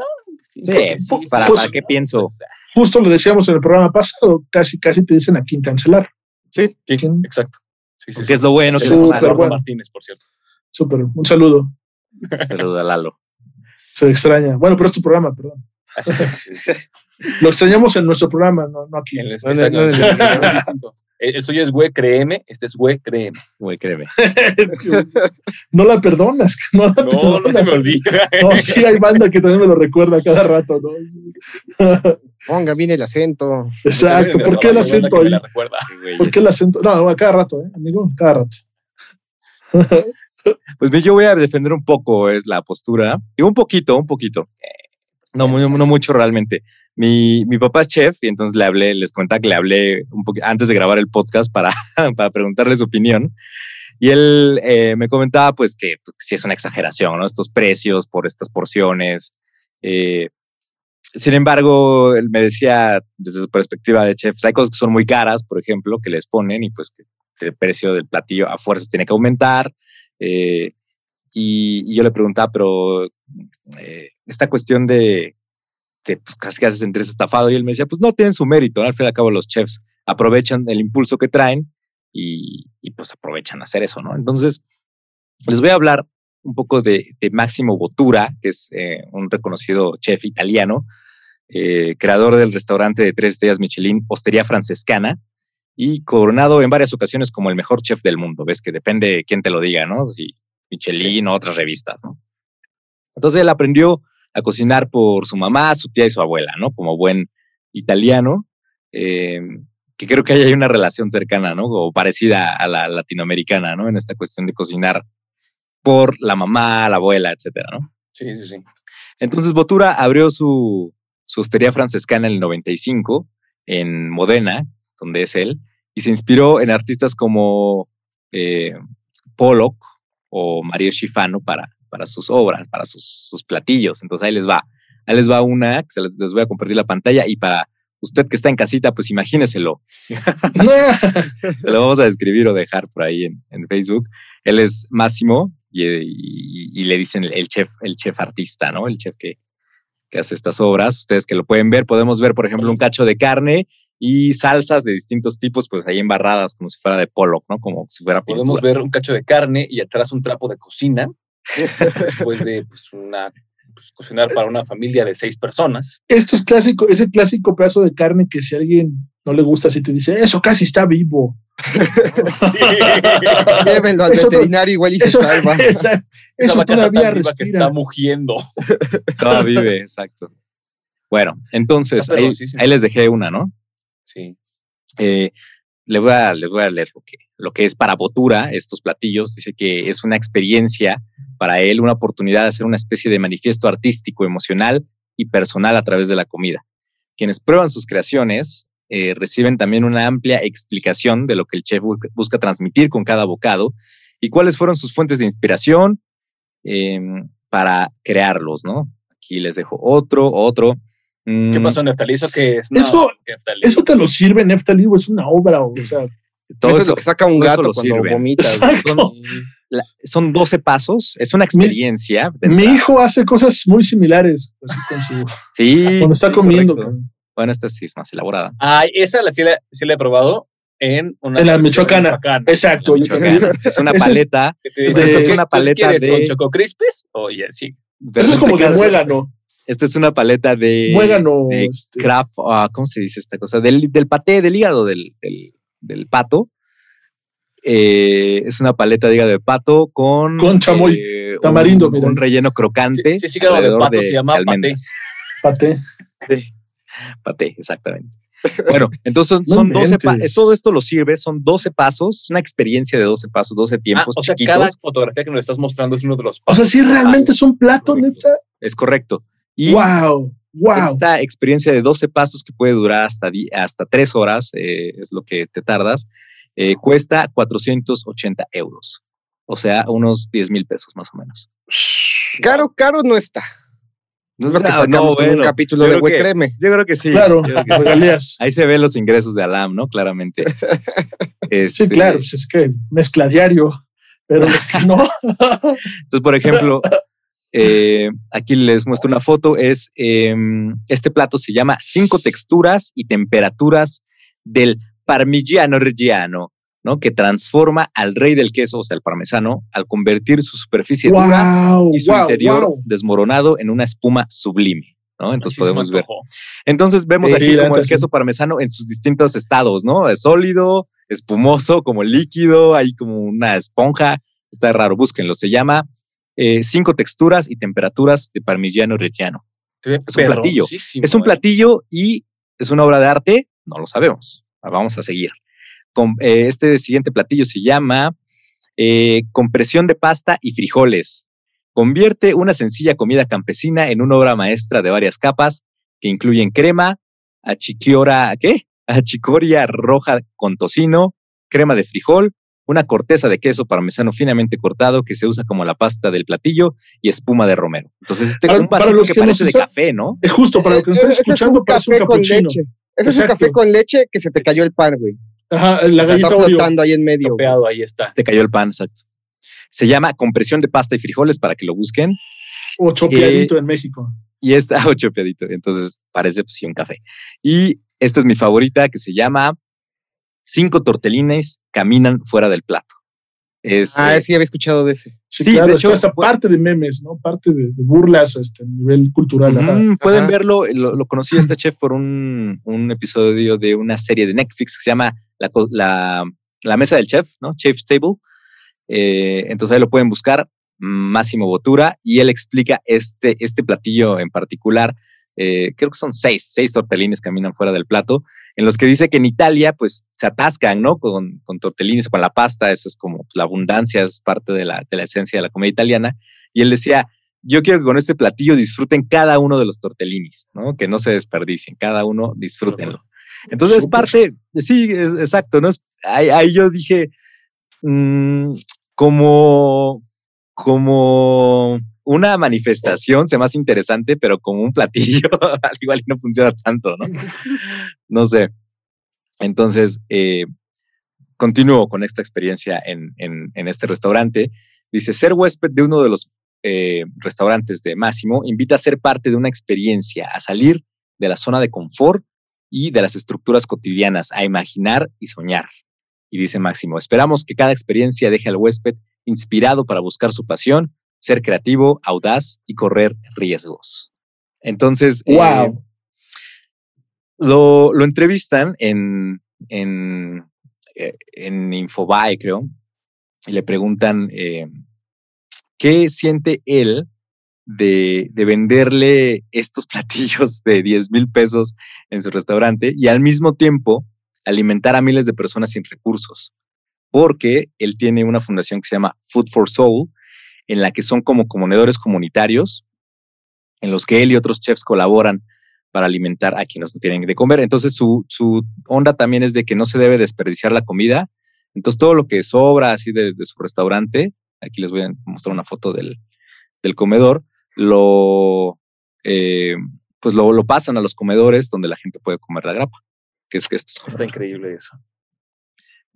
Si sí, no, si ¿para qué pienso? Justo lo decíamos en el programa pasado, casi te dicen a quién cancelar. Sí, exacto. Sí, es lo bueno que tenemos a Lalo Martínez, por cierto. Súper, un saludo. Un saludo a Lalo. Se extraña. Bueno, pero es tu programa, perdón. Lo extrañamos en nuestro programa, no aquí. El suyo es WeCreme, este es WeCreme. No la perdonas. No se me olvida. No, sí, hay banda que también me lo recuerda cada rato, ¿no? Ponga bien el acento. Exacto, ¿por qué el acento ahí? ¿Por qué el acento? No, a cada rato, amigo, cada rato. Pues yo voy a defender un poco la postura. Digo un poquito. No mucho realmente. Mi papá es chef y entonces les comentaba que le hablé un poquito antes de grabar el podcast para preguntarle su opinión. Y él me comentaba pues, que sí es una exageración, ¿no? Estos precios por estas porciones. Sin embargo, él me decía desde su perspectiva de chef, pues hay cosas que son muy caras, por ejemplo, que les ponen y pues que el precio del platillo a fuerzas tiene que aumentar. Y yo le preguntaba, pero esta cuestión de pues, casi haces entre ese estafado, y él me decía, pues no tienen su mérito, ¿no? Al fin y al cabo los chefs aprovechan el impulso que traen y pues aprovechan hacer eso, ¿no? Entonces, les voy a hablar un poco de Massimo Bottura, que es un reconocido chef italiano, creador del restaurante de 3 estrellas Michelin, Osteria Francescana, y coronado en varias ocasiones como el mejor chef del mundo. Ves que depende quién te lo diga, ¿no? Si Michelin o otras revistas, ¿no? Entonces él aprendió a cocinar por su mamá, su tía y su abuela, ¿no? Como buen italiano, que creo que hay una relación cercana, ¿no? O parecida a la latinoamericana, ¿no? En esta cuestión de cocinar por la mamá, la abuela, etcétera, ¿no? Sí. Entonces Bottura abrió su Osteria Francescana en el 95 en Modena, donde es él, y se inspiró en artistas como Pollock o Mario Schifano para sus obras, para sus platillos. Entonces ahí les va una que les voy a compartir la pantalla, y para usted que está en casita, pues imagíneselo. Se lo vamos a describir o dejar por ahí en Facebook. Él es Máximo y le dicen el chef artista, ¿no? El chef que hace estas obras. Ustedes que lo pueden ver, podemos ver, por ejemplo, un cacho de carne y salsas de distintos tipos, pues ahí embarradas como si fuera de Pollock, ¿no? Como si fuera pintura. Podemos ver un cacho de carne y atrás un trapo de cocina. Después de cocinar para una familia de 6 personas. Esto es clásico, ese clásico pedazo de carne que si a alguien no le gusta, si te dice, eso casi está vivo. Llévenlo al veterinario, igual y se salva. Eso todavía respira. Que está mugiendo. Todavía vive, exacto. Bueno, entonces ahí les dejé una, ¿no? Sí. Les voy a leer lo que es para Bottura estos platillos. Dice que es una experiencia para él, una oportunidad de hacer una especie de manifiesto artístico, emocional y personal a través de la comida. Quienes prueban sus creaciones reciben también una amplia explicación de lo que el chef busca transmitir con cada bocado y cuáles fueron sus fuentes de inspiración para crearlos, ¿no? Aquí les dejo otro. ¿Qué pasó, Neftalí? ¿Eso te lo sirve, Neftalí? ¿O es una obra? O sea, todo eso es lo que saca un gato cuando vomita. Son 12 pasos. Es una experiencia. Mi hijo hace cosas muy similares. Así con cuando está comiendo. Correcto. Bueno, esta sí es más elaborada. Esa sí la he probado en la Michoacana. Exacto. Es una paleta. ¿Es una paleta de con Choco Crispes? Oye, sí. Eso es como de muela, ¿no? Esta es una paleta de muégano, crap, ¿cómo se dice esta cosa? Del paté, del hígado, del pato. Es una paleta de hígado de pato con chamoy, tamarindo. Un relleno crocante. Sí, hígado de pato, se llama paté. Paté. Paté, exactamente. Bueno, entonces son 12 pasos. Todo esto lo sirve, son 12 pasos, una experiencia de 12 pasos, 12 tiempos. O sea, chiquitos. Cada fotografía que nos estás mostrando es uno de los pasos. O sea, sí, realmente es un plato, ¿neta? Es correcto. Y wow. Esta experiencia de 12 pasos que puede durar hasta 3 horas, es lo que te tardas, cuesta 480 euros. O sea, unos 10,000 pesos más o menos. Caro no está. No es lo que sacamos en un capítulo de WeCreme. Yo creo que sí. Claro, que sí. Ahí se ven los ingresos de Alam, ¿no? Claramente. Sí, claro, pues es que mezcla diario, pero los que no. Entonces, por ejemplo, aquí les muestro una foto. Este plato se llama 5 texturas y temperaturas del Parmigiano Reggiano, ¿no? Que transforma al rey del queso, o sea, el parmesano, al convertir su superficie dura y su interior desmoronado en una espuma sublime, ¿no? Entonces podemos ver. Entonces vemos aquí como el queso parmesano en sus distintos estados, ¿no? Es sólido, espumoso, como líquido, hay como una esponja. Está raro, búsquenlo. Se llama 5 texturas y temperaturas de Parmigiano Reggiano. Es un platillo. Es un platillo y es una obra de arte. No lo sabemos. Vamos a seguir. Este siguiente platillo se llama compresión de pasta y frijoles. Convierte una sencilla comida campesina en una obra maestra de varias capas que incluyen crema, achicoria roja con tocino, crema de frijol, una corteza de queso parmesano finamente cortado que se usa como la pasta del platillo y espuma de romero. Entonces un vasito que parece de café, ¿no? Es justo, para lo que nos están escuchando, parece un capuchino. Ese es un café con leche que se te cayó el pan, güey. Ajá, la galleta está flotando ahí en medio. Topeado, ahí está. Te cayó el pan, exacto. Se llama compresión de pasta y frijoles para que lo busquen. O chopeadito en México. Y esta, o chopeadito. Entonces parece, pues sí, un café. Y esta es mi favorita, que se llama 5 tortelines caminan fuera del plato. Sí, había escuchado de ese. Sí, claro, de hecho, esa parte de memes, ¿no? Parte de burlas a nivel cultural. Pueden verlo, lo conocí a este chef por un episodio de una serie de Netflix que se llama La Mesa del Chef, ¿no? Chef's Table. Entonces ahí lo pueden buscar, Massimo Bottura, y él explica este platillo en particular. Creo que son 6 tortelines que caminan fuera del plato, en los que dice que en Italia pues se atascan, ¿no? Con tortelines, con la pasta. Eso es como la abundancia, es parte de la esencia de la comida italiana. Y él decía, yo quiero que con este platillo disfruten cada uno de los tortelines, ¿no? Que no se desperdicien, cada uno disfrútenlo. Entonces es parte, sí, exacto, ¿no? Ahí yo dije, como una manifestación se me hace interesante, pero como un platillo, al igual no funciona tanto, ¿no? No sé. Entonces, continúo con esta experiencia en este restaurante. Dice, ser huésped de uno de los restaurantes de Massimo invita a ser parte de una experiencia, a salir de la zona de confort y de las estructuras cotidianas, a imaginar y soñar. Y dice Massimo, esperamos que cada experiencia deje al huésped inspirado para buscar su pasión, ser creativo, audaz y correr riesgos. Entonces, lo entrevistan en Infobae, creo, y le preguntan qué siente él de venderle estos platillos de 10,000 pesos en su restaurante y al mismo tiempo alimentar a miles de personas sin recursos, porque él tiene una fundación que se llama Food for Soul, en la que son como comedores comunitarios, en los que él y otros chefs colaboran para alimentar a quienes no tienen de comer. Entonces su onda también es de que no se debe desperdiciar la comida. Entonces todo lo que sobra así de su restaurante, aquí les voy a mostrar una foto del comedor, lo pasan a los comedores donde la gente puede comer la grapa. Que es que esto está increíble eso.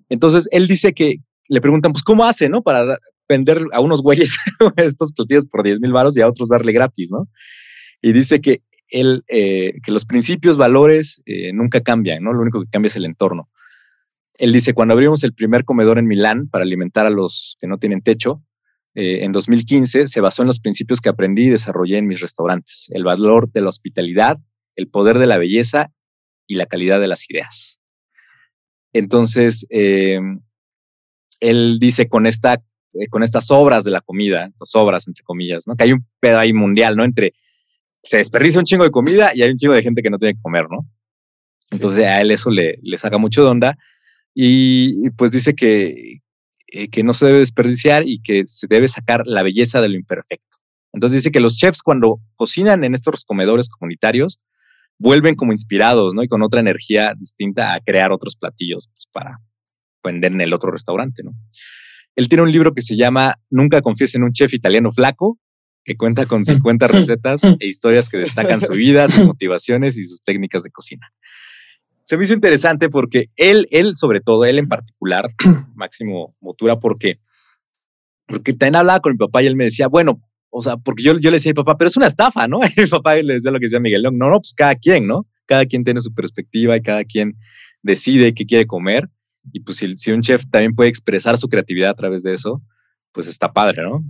Entonces él dice que le preguntan, pues, ¿cómo hace, no? Para vender a unos güeyes estos platillos por 10,000 varos y a otros darle gratis, ¿no? Y dice que él, que los principios, valores nunca cambian, ¿no? Lo único que cambia es el entorno. Él dice, cuando abrimos el primer comedor en Milán para alimentar a los que no tienen techo, en 2015 se basó en los principios que aprendí y desarrollé en mis restaurantes. El valor de la hospitalidad, el poder de la belleza y la calidad de las ideas. Entonces, él dice con estas obras de la comida, estas obras entre comillas, ¿no? Que hay un pedo ahí mundial, ¿no? Entre se desperdicia un chingo de comida y hay un chingo de gente que no tiene que comer, ¿no? Entonces a él eso le saca mucho de onda y pues dice que no se debe desperdiciar y que se debe sacar la belleza de lo imperfecto. Entonces dice que los chefs cuando cocinan en estos comedores comunitarios vuelven como inspirados, ¿no? Y con otra energía distinta a crear otros platillos pues, para vender en el otro restaurante, ¿no? Él tiene un libro que se llama Nunca confíes en un chef italiano flaco, que cuenta con 50 recetas e historias que destacan su vida, sus motivaciones y sus técnicas de cocina. Se me hizo interesante porque él sobre todo, él en particular, Máximo Bottura, porque también hablaba con mi papá y él me decía, bueno, o sea, porque yo le decía a mi papá, pero es una estafa, ¿no? Y mi papá le decía lo que decía Miguel León, no, pues cada quien, ¿no? Cada quien tiene su perspectiva y cada quien decide qué quiere comer. Y pues si un chef también puede expresar su creatividad a través de eso, pues está padre, ¿no?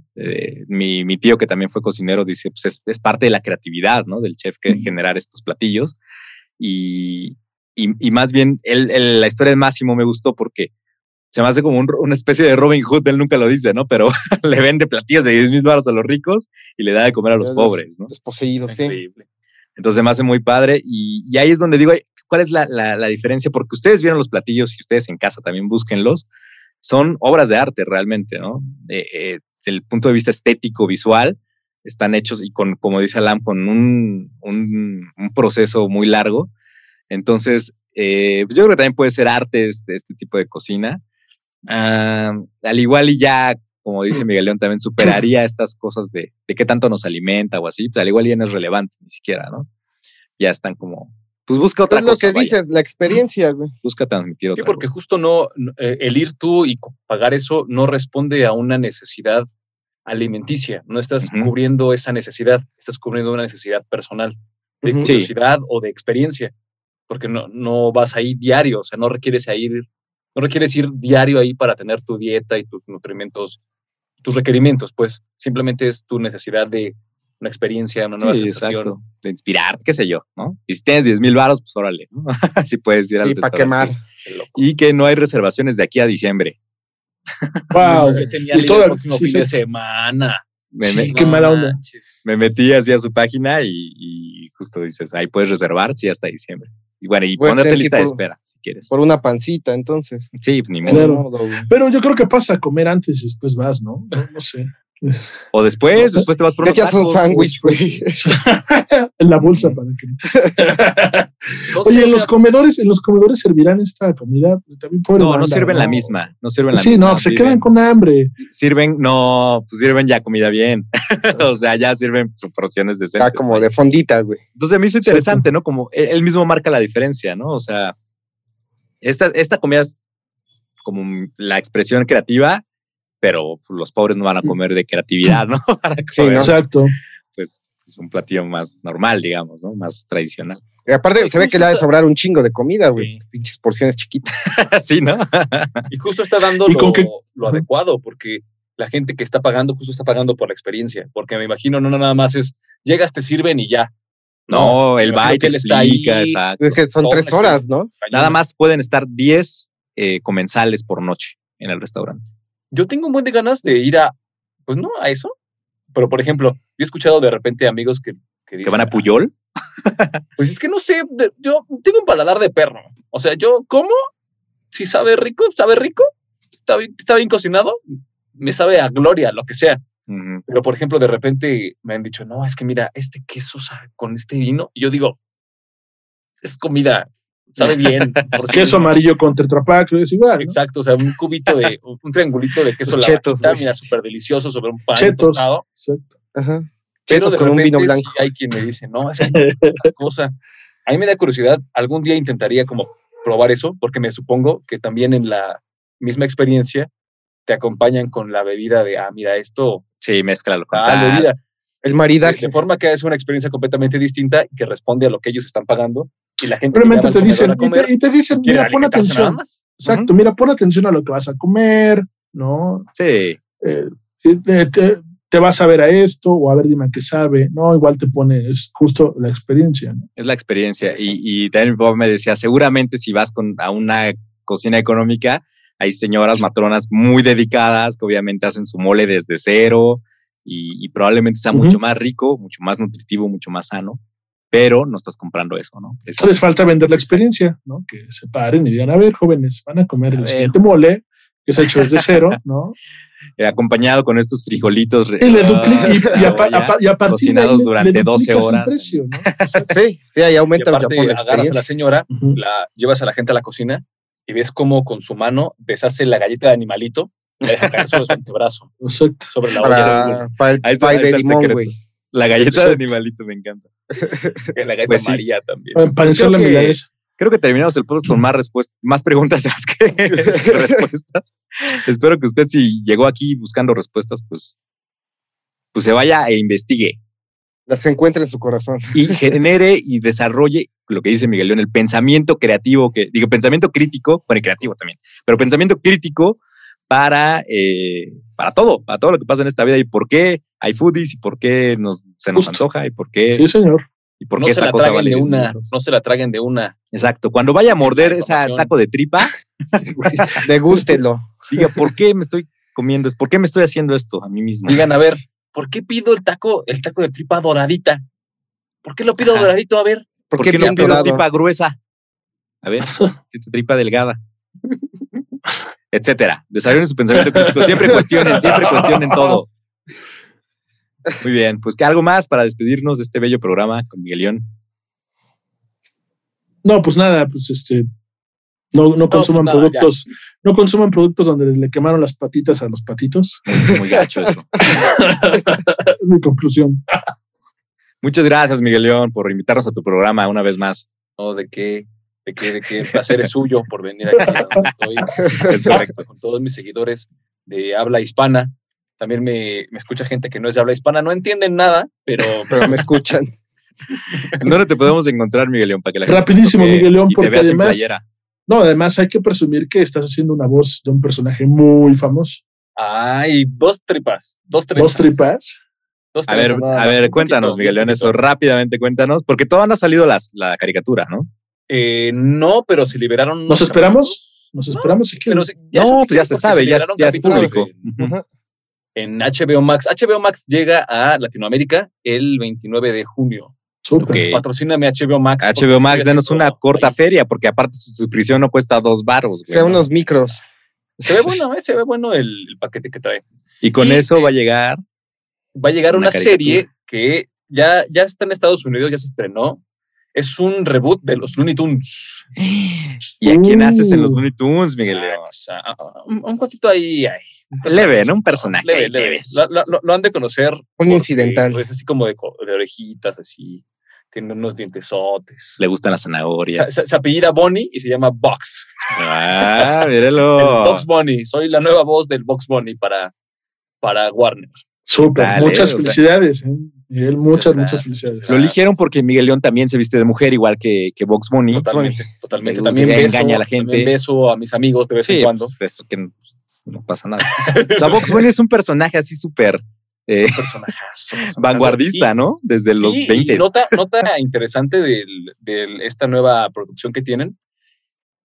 Mi tío, que también fue cocinero, dice, pues es parte de la creatividad, ¿no? Del chef que generar estos platillos. Y más bien, la historia de Máximo me gustó porque se me hace como una especie de Robin Hood, él nunca lo dice, ¿no? Pero le vende platillos de 10,000 baros a los ricos y le da de comer a los pobres, ¿no? Desposeídos, sí. Increíble. Entonces me hace muy padre y ahí es donde digo, ¿cuál es la diferencia? Porque ustedes vieron los platillos y ustedes en casa también búsquenlos. Son obras de arte realmente, ¿no? Desde el punto de vista estético, visual, están hechos y como dice Alan, con un proceso muy largo. Entonces, pues yo creo que también puede ser arte este tipo de cocina. Al igual y ya, como dice Miguel León, también superaría estas cosas de qué tanto nos alimenta o así. Pues al igual ya no es relevante ni siquiera, ¿no? Ya están como... Pues busca otra cosa. Es lo que dices, la experiencia, güey. Busca transmitir otra cosa. Sí, porque justo el ir tú y pagar eso no responde a una necesidad alimenticia. No estás cubriendo esa necesidad, estás cubriendo una necesidad personal, de curiosidad o de experiencia. Porque no vas ahí diario, o sea, no requieres ir diario ahí para tener tu dieta y tus nutrimentos, tus requerimientos, pues simplemente es tu necesidad de una experiencia, una nueva sensación. Exacto. De inspirar, qué sé yo, ¿no? Y si tienes 10,000 baros, pues órale, ¿no? Si puedes ir al restaurante. Sí, para quemar. Y que no hay reservaciones de aquí a diciembre. ¡Wow! Yo tenía el próximo fin de semana. Qué mala onda. Me metí así a su página y justo dices, ahí puedes reservar, sí, hasta diciembre. Y bueno, y ponerte lista de espera, si quieres. Por una pancita, entonces. Sí, pues ni modo. Pero yo creo que pasa a comer antes y después vas, ¿no? No sé. O después te vas por unos tacos. Ya un sándwich, güey. En la bolsa para que... Oye, ¿en los comedores servirán esta comida? También no sirven la misma. No sirven la misma. Sí, no, se quedan con hambre. Sirven ya comida bien. O sea, ya sirven porciones decentes. Está como de fondita, güey. Entonces me hizo interesante, ¿no? Como él mismo marca la diferencia, ¿no? O sea, esta comida es como la expresión creativa, pero los pobres no van a comer de creatividad, ¿no? Sí, ¿no? Exacto. Pues es un platillo más normal, digamos, ¿no? Más tradicional. Y aparte se ve que le ha de sobrar un chingo de comida, güey. Sí. Pinches porciones chiquitas. Sí, ¿no? Y justo está dando lo adecuado, porque la gente que está pagando justo está pagando por la experiencia. Porque me imagino, no nada más es, llegas, te sirven y ya. No, el va y te explica, exacto. Es que son 3 horas, ¿no? Nada más pueden estar 10 comensales por noche en el restaurante. Yo tengo un buen de ganas de ir a eso. Pero, por ejemplo, yo he escuchado de repente amigos que dicen... ¿Que van a Puyol? Pues es que no sé, yo tengo un paladar de perro. O sea, yo como, si sabe rico, está bien cocinado, me sabe a gloria, lo que sea. Pero, por ejemplo, de repente me han dicho, no, es que mira, este queso sabe con este vino. Y yo digo, es comida... Sabe bien. Queso amarillo con tetrapack, es igual, ¿no? Exacto, o sea, un cubito de, un triangulito de queso. Los chetos, güey. Mira, súper delicioso sobre un pan tostado. Exacto. Ajá. Chetos con un vino blanco. Sí, hay quien me dice, no, esa es una cosa. A mí me da curiosidad, algún día intentaría como probar eso, porque me supongo que también en la misma experiencia te acompañan con la bebida de, mira, esto. Sí, mezclalo con la bebida. El maridaje. De forma que es una experiencia completamente distinta y que responde a lo que ellos están pagando. Y la gente realmente te dicen, y te dicen, mira, pon atención. Exacto, mira, pon atención a lo que vas a comer, ¿no? Sí. Te vas a ver a esto o a ver, dime a qué sabe. No, igual te pone, es justo la experiencia, ¿no? Es la experiencia. Sí. Y también mi papá me decía, seguramente si vas a una cocina económica, hay señoras matronas muy dedicadas que obviamente hacen su mole desde cero y probablemente sea mucho más rico, mucho más nutritivo, mucho más sano. pero no estás comprando eso, ¿no? Les falta vender la experiencia, ¿no? Que se paren y digan, a ver, jóvenes, van a comer el siguiente mole, que se ha hecho desde cero, ¿no? Acompañado con estos frijolitos y a partir de ahí, durante 12 horas. Precio, ¿no? O sea, sí, ahí aumenta. Y aparte, por la agarras a la señora, la llevas a la gente a la cocina y ves cómo con su mano deshace la galleta de animalito y la deja caer sobre su antebrazo. Exacto. Sobre la olla. Para el pie de limón, güey. La galleta de animalito me encanta. La galleta amarilla también. Para hacer la milanesa. Creo que terminamos el podcast con más preguntas de las que respuestas. Espero que usted, si llegó aquí buscando respuestas, pues se vaya e investigue. Las encuentre en su corazón. Y genere y desarrolle, lo que dice Miguel León, el pensamiento creativo, pensamiento crítico, bueno, y creativo también, pero pensamiento crítico para todo lo que pasa en esta vida y por qué hay foodies y por qué se nos antoja y por qué... Sí, señor. ¿Y por qué no esta se la cosa traguen vale de una? Minutos? No se la traguen de una. Exacto. Cuando vaya a morder ese taco de tripa, degústelo. Diga, ¿por qué me estoy comiendo? ¿Por qué me estoy haciendo esto a mí mismo? Digan, a ver, ¿por qué pido el taco de tripa doradita? ¿Por qué lo pido doradito? A ver. ¿Por qué no pido tripa gruesa? A ver, tripa delgada. Etcétera. Desarrollen su pensamiento crítico. Siempre cuestionen todo. Muy bien, pues algo más para despedirnos de este bello programa con Miguel León. No, pues nada, pues no consuman productos donde le quemaron las patitas a los patitos. Muy gacho eso. Es mi conclusión. Muchas gracias, Miguel León, por invitarnos a tu programa una vez más. No, de qué placer es suyo por venir aquí a donde estoy. Es correcto. Con todos mis seguidores de habla hispana. También me escucha gente que no es de habla hispana. No entienden nada, pero me escuchan. ¿Dónde te podemos encontrar, Miguel León? Para que la gente rapidísimo, Miguel León, porque además hay que presumir que estás haciendo una voz de un personaje muy famoso. Ay, dos tripas. A ver, cuéntanos, Miguel León, eso rápidamente, cuéntanos, porque todavía no ha salido la caricatura, ¿no? No, pero se liberaron... ¿Nos esperamos? Ya se sabe, ya es público. Ajá. En HBO Max. HBO Max llega a Latinoamérica el 29 de junio. Okay. Patrocíname HBO Max. HBO Max, denos una corta feria, porque aparte su suscripción no cuesta $2. Sea unos micros. Se ve bueno, se ve bueno el paquete que trae. Y con eso va a llegar una serie que ya está en Estados Unidos, ya se estrenó. Es un reboot de los Looney Tunes. ¿Y a quién haces en los Looney Tunes, Miguel? Un cuatito ahí. Leve, ¿no? Un personaje. Leve. Lo han de conocer. Un incidental. Es así como de orejitas, así. Tiene unos dientesotes. Le gustan las zanahorias. Se apellida Bunny y se llama Bugs. Ah, mírelo. El Bugs Bunny. Soy la nueva voz del Bugs Bunny para Warner. Súper. Muchas felicidades, Miguel, muchas felicidades. Lo eligieron porque Miguel León también se viste de mujer, igual que Bugs Bunny. Totalmente. También engaña a la gente. También beso a mis amigos de vez en cuando. Pues eso, que no pasa nada. La Bugs Bunny es un personaje así súper vanguardista, ¿no? Desde los 20. Nota interesante de esta nueva producción que tienen.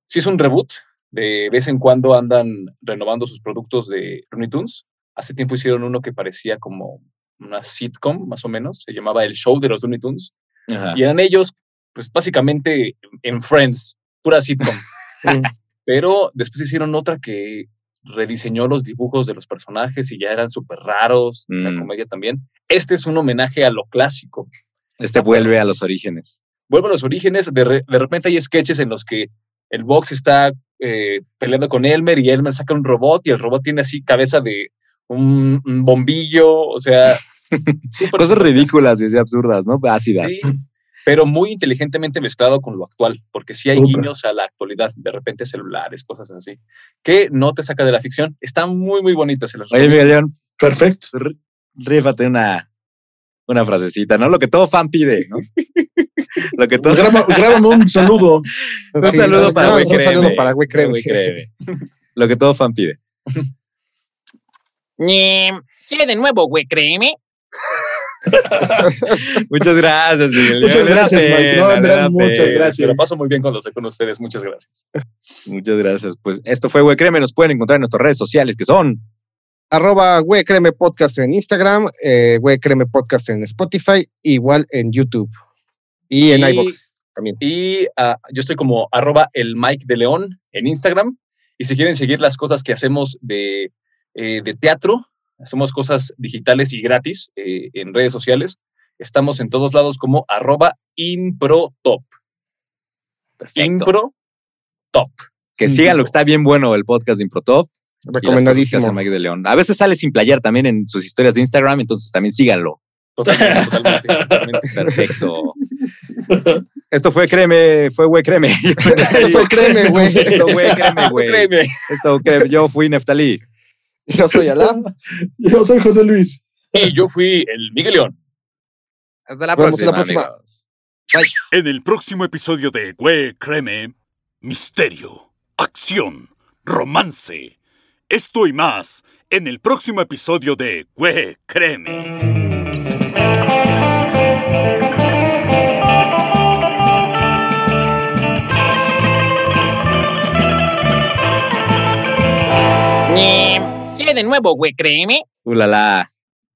Sí es un reboot. De vez en cuando andan renovando sus productos de Looney Tunes. Hace tiempo hicieron uno que parecía como una sitcom, más o menos, se llamaba El Show de los Looney Tunes. Ajá. Y eran ellos, pues básicamente en Friends, pura sitcom. Pero después hicieron otra que rediseñó los dibujos de los personajes y ya eran súper raros, la comedia también. Este es un homenaje a lo clásico. Vuelve a los orígenes. Vuelve a los orígenes, de repente hay sketches en los que el Box está peleando con Elmer y Elmer saca un robot y el robot tiene así cabeza de un bombillo, o sea... Cosas ridículas y absurdas, ¿no? Ácidas. Sí, pero muy inteligentemente mezclado con lo actual, porque sí hay guiños a la actualidad, de repente celulares, cosas así, que no te saca de la ficción. Está muy, muy bonita. Oye, Miguel León, perfecto. Rífate una frasecita, ¿no? Lo que todo fan pide, ¿no? Lo que todo... Grábame un saludo. Un saludo para WeCreme. Lo que todo fan pide. ¿Quiere de nuevo, güey? Créeme. Muchas gracias, Miguel. Muchas gracias, Mike. Muchas gracias. Lo paso muy bien cuando estoy con ustedes. Muchas gracias. Muchas gracias. Pues esto fue Güey Créeme. Nos pueden encontrar en nuestras redes sociales, que son @ Güey Créeme Podcast en Instagram, Güey Créeme Podcast en Spotify, igual en YouTube. Y en iVoox también. Y yo estoy como @elMikeDeLeon en Instagram. Y si quieren seguir las cosas que hacemos de teatro, hacemos cosas digitales y gratis en redes sociales. Estamos en todos lados como @ImproTop. Perfecto. ImproTop. Que sigan lo que está bien bueno el podcast de ImproTop. Recomendadísimo. Mike de León. A veces sale sin playar también en sus historias de Instagram, entonces también síganlo. Totalmente, totalmente. Perfecto. Esto fue Créeme, fue güey Créeme. Esto Créeme, güey. Esto güey Créeme, güey. Esto Créeme. Yo fui Neftalí. Yo soy Alam. Yo soy José Luis. Y yo fui el Miguel León. Hasta la próxima. Amigos. Bye. En el próximo episodio de Güey Créeme, misterio, acción, romance. Esto y más en el próximo episodio de Güey Créeme. De nuevo, güey, créeme. Ulala.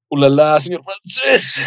Ulala, señor Francés.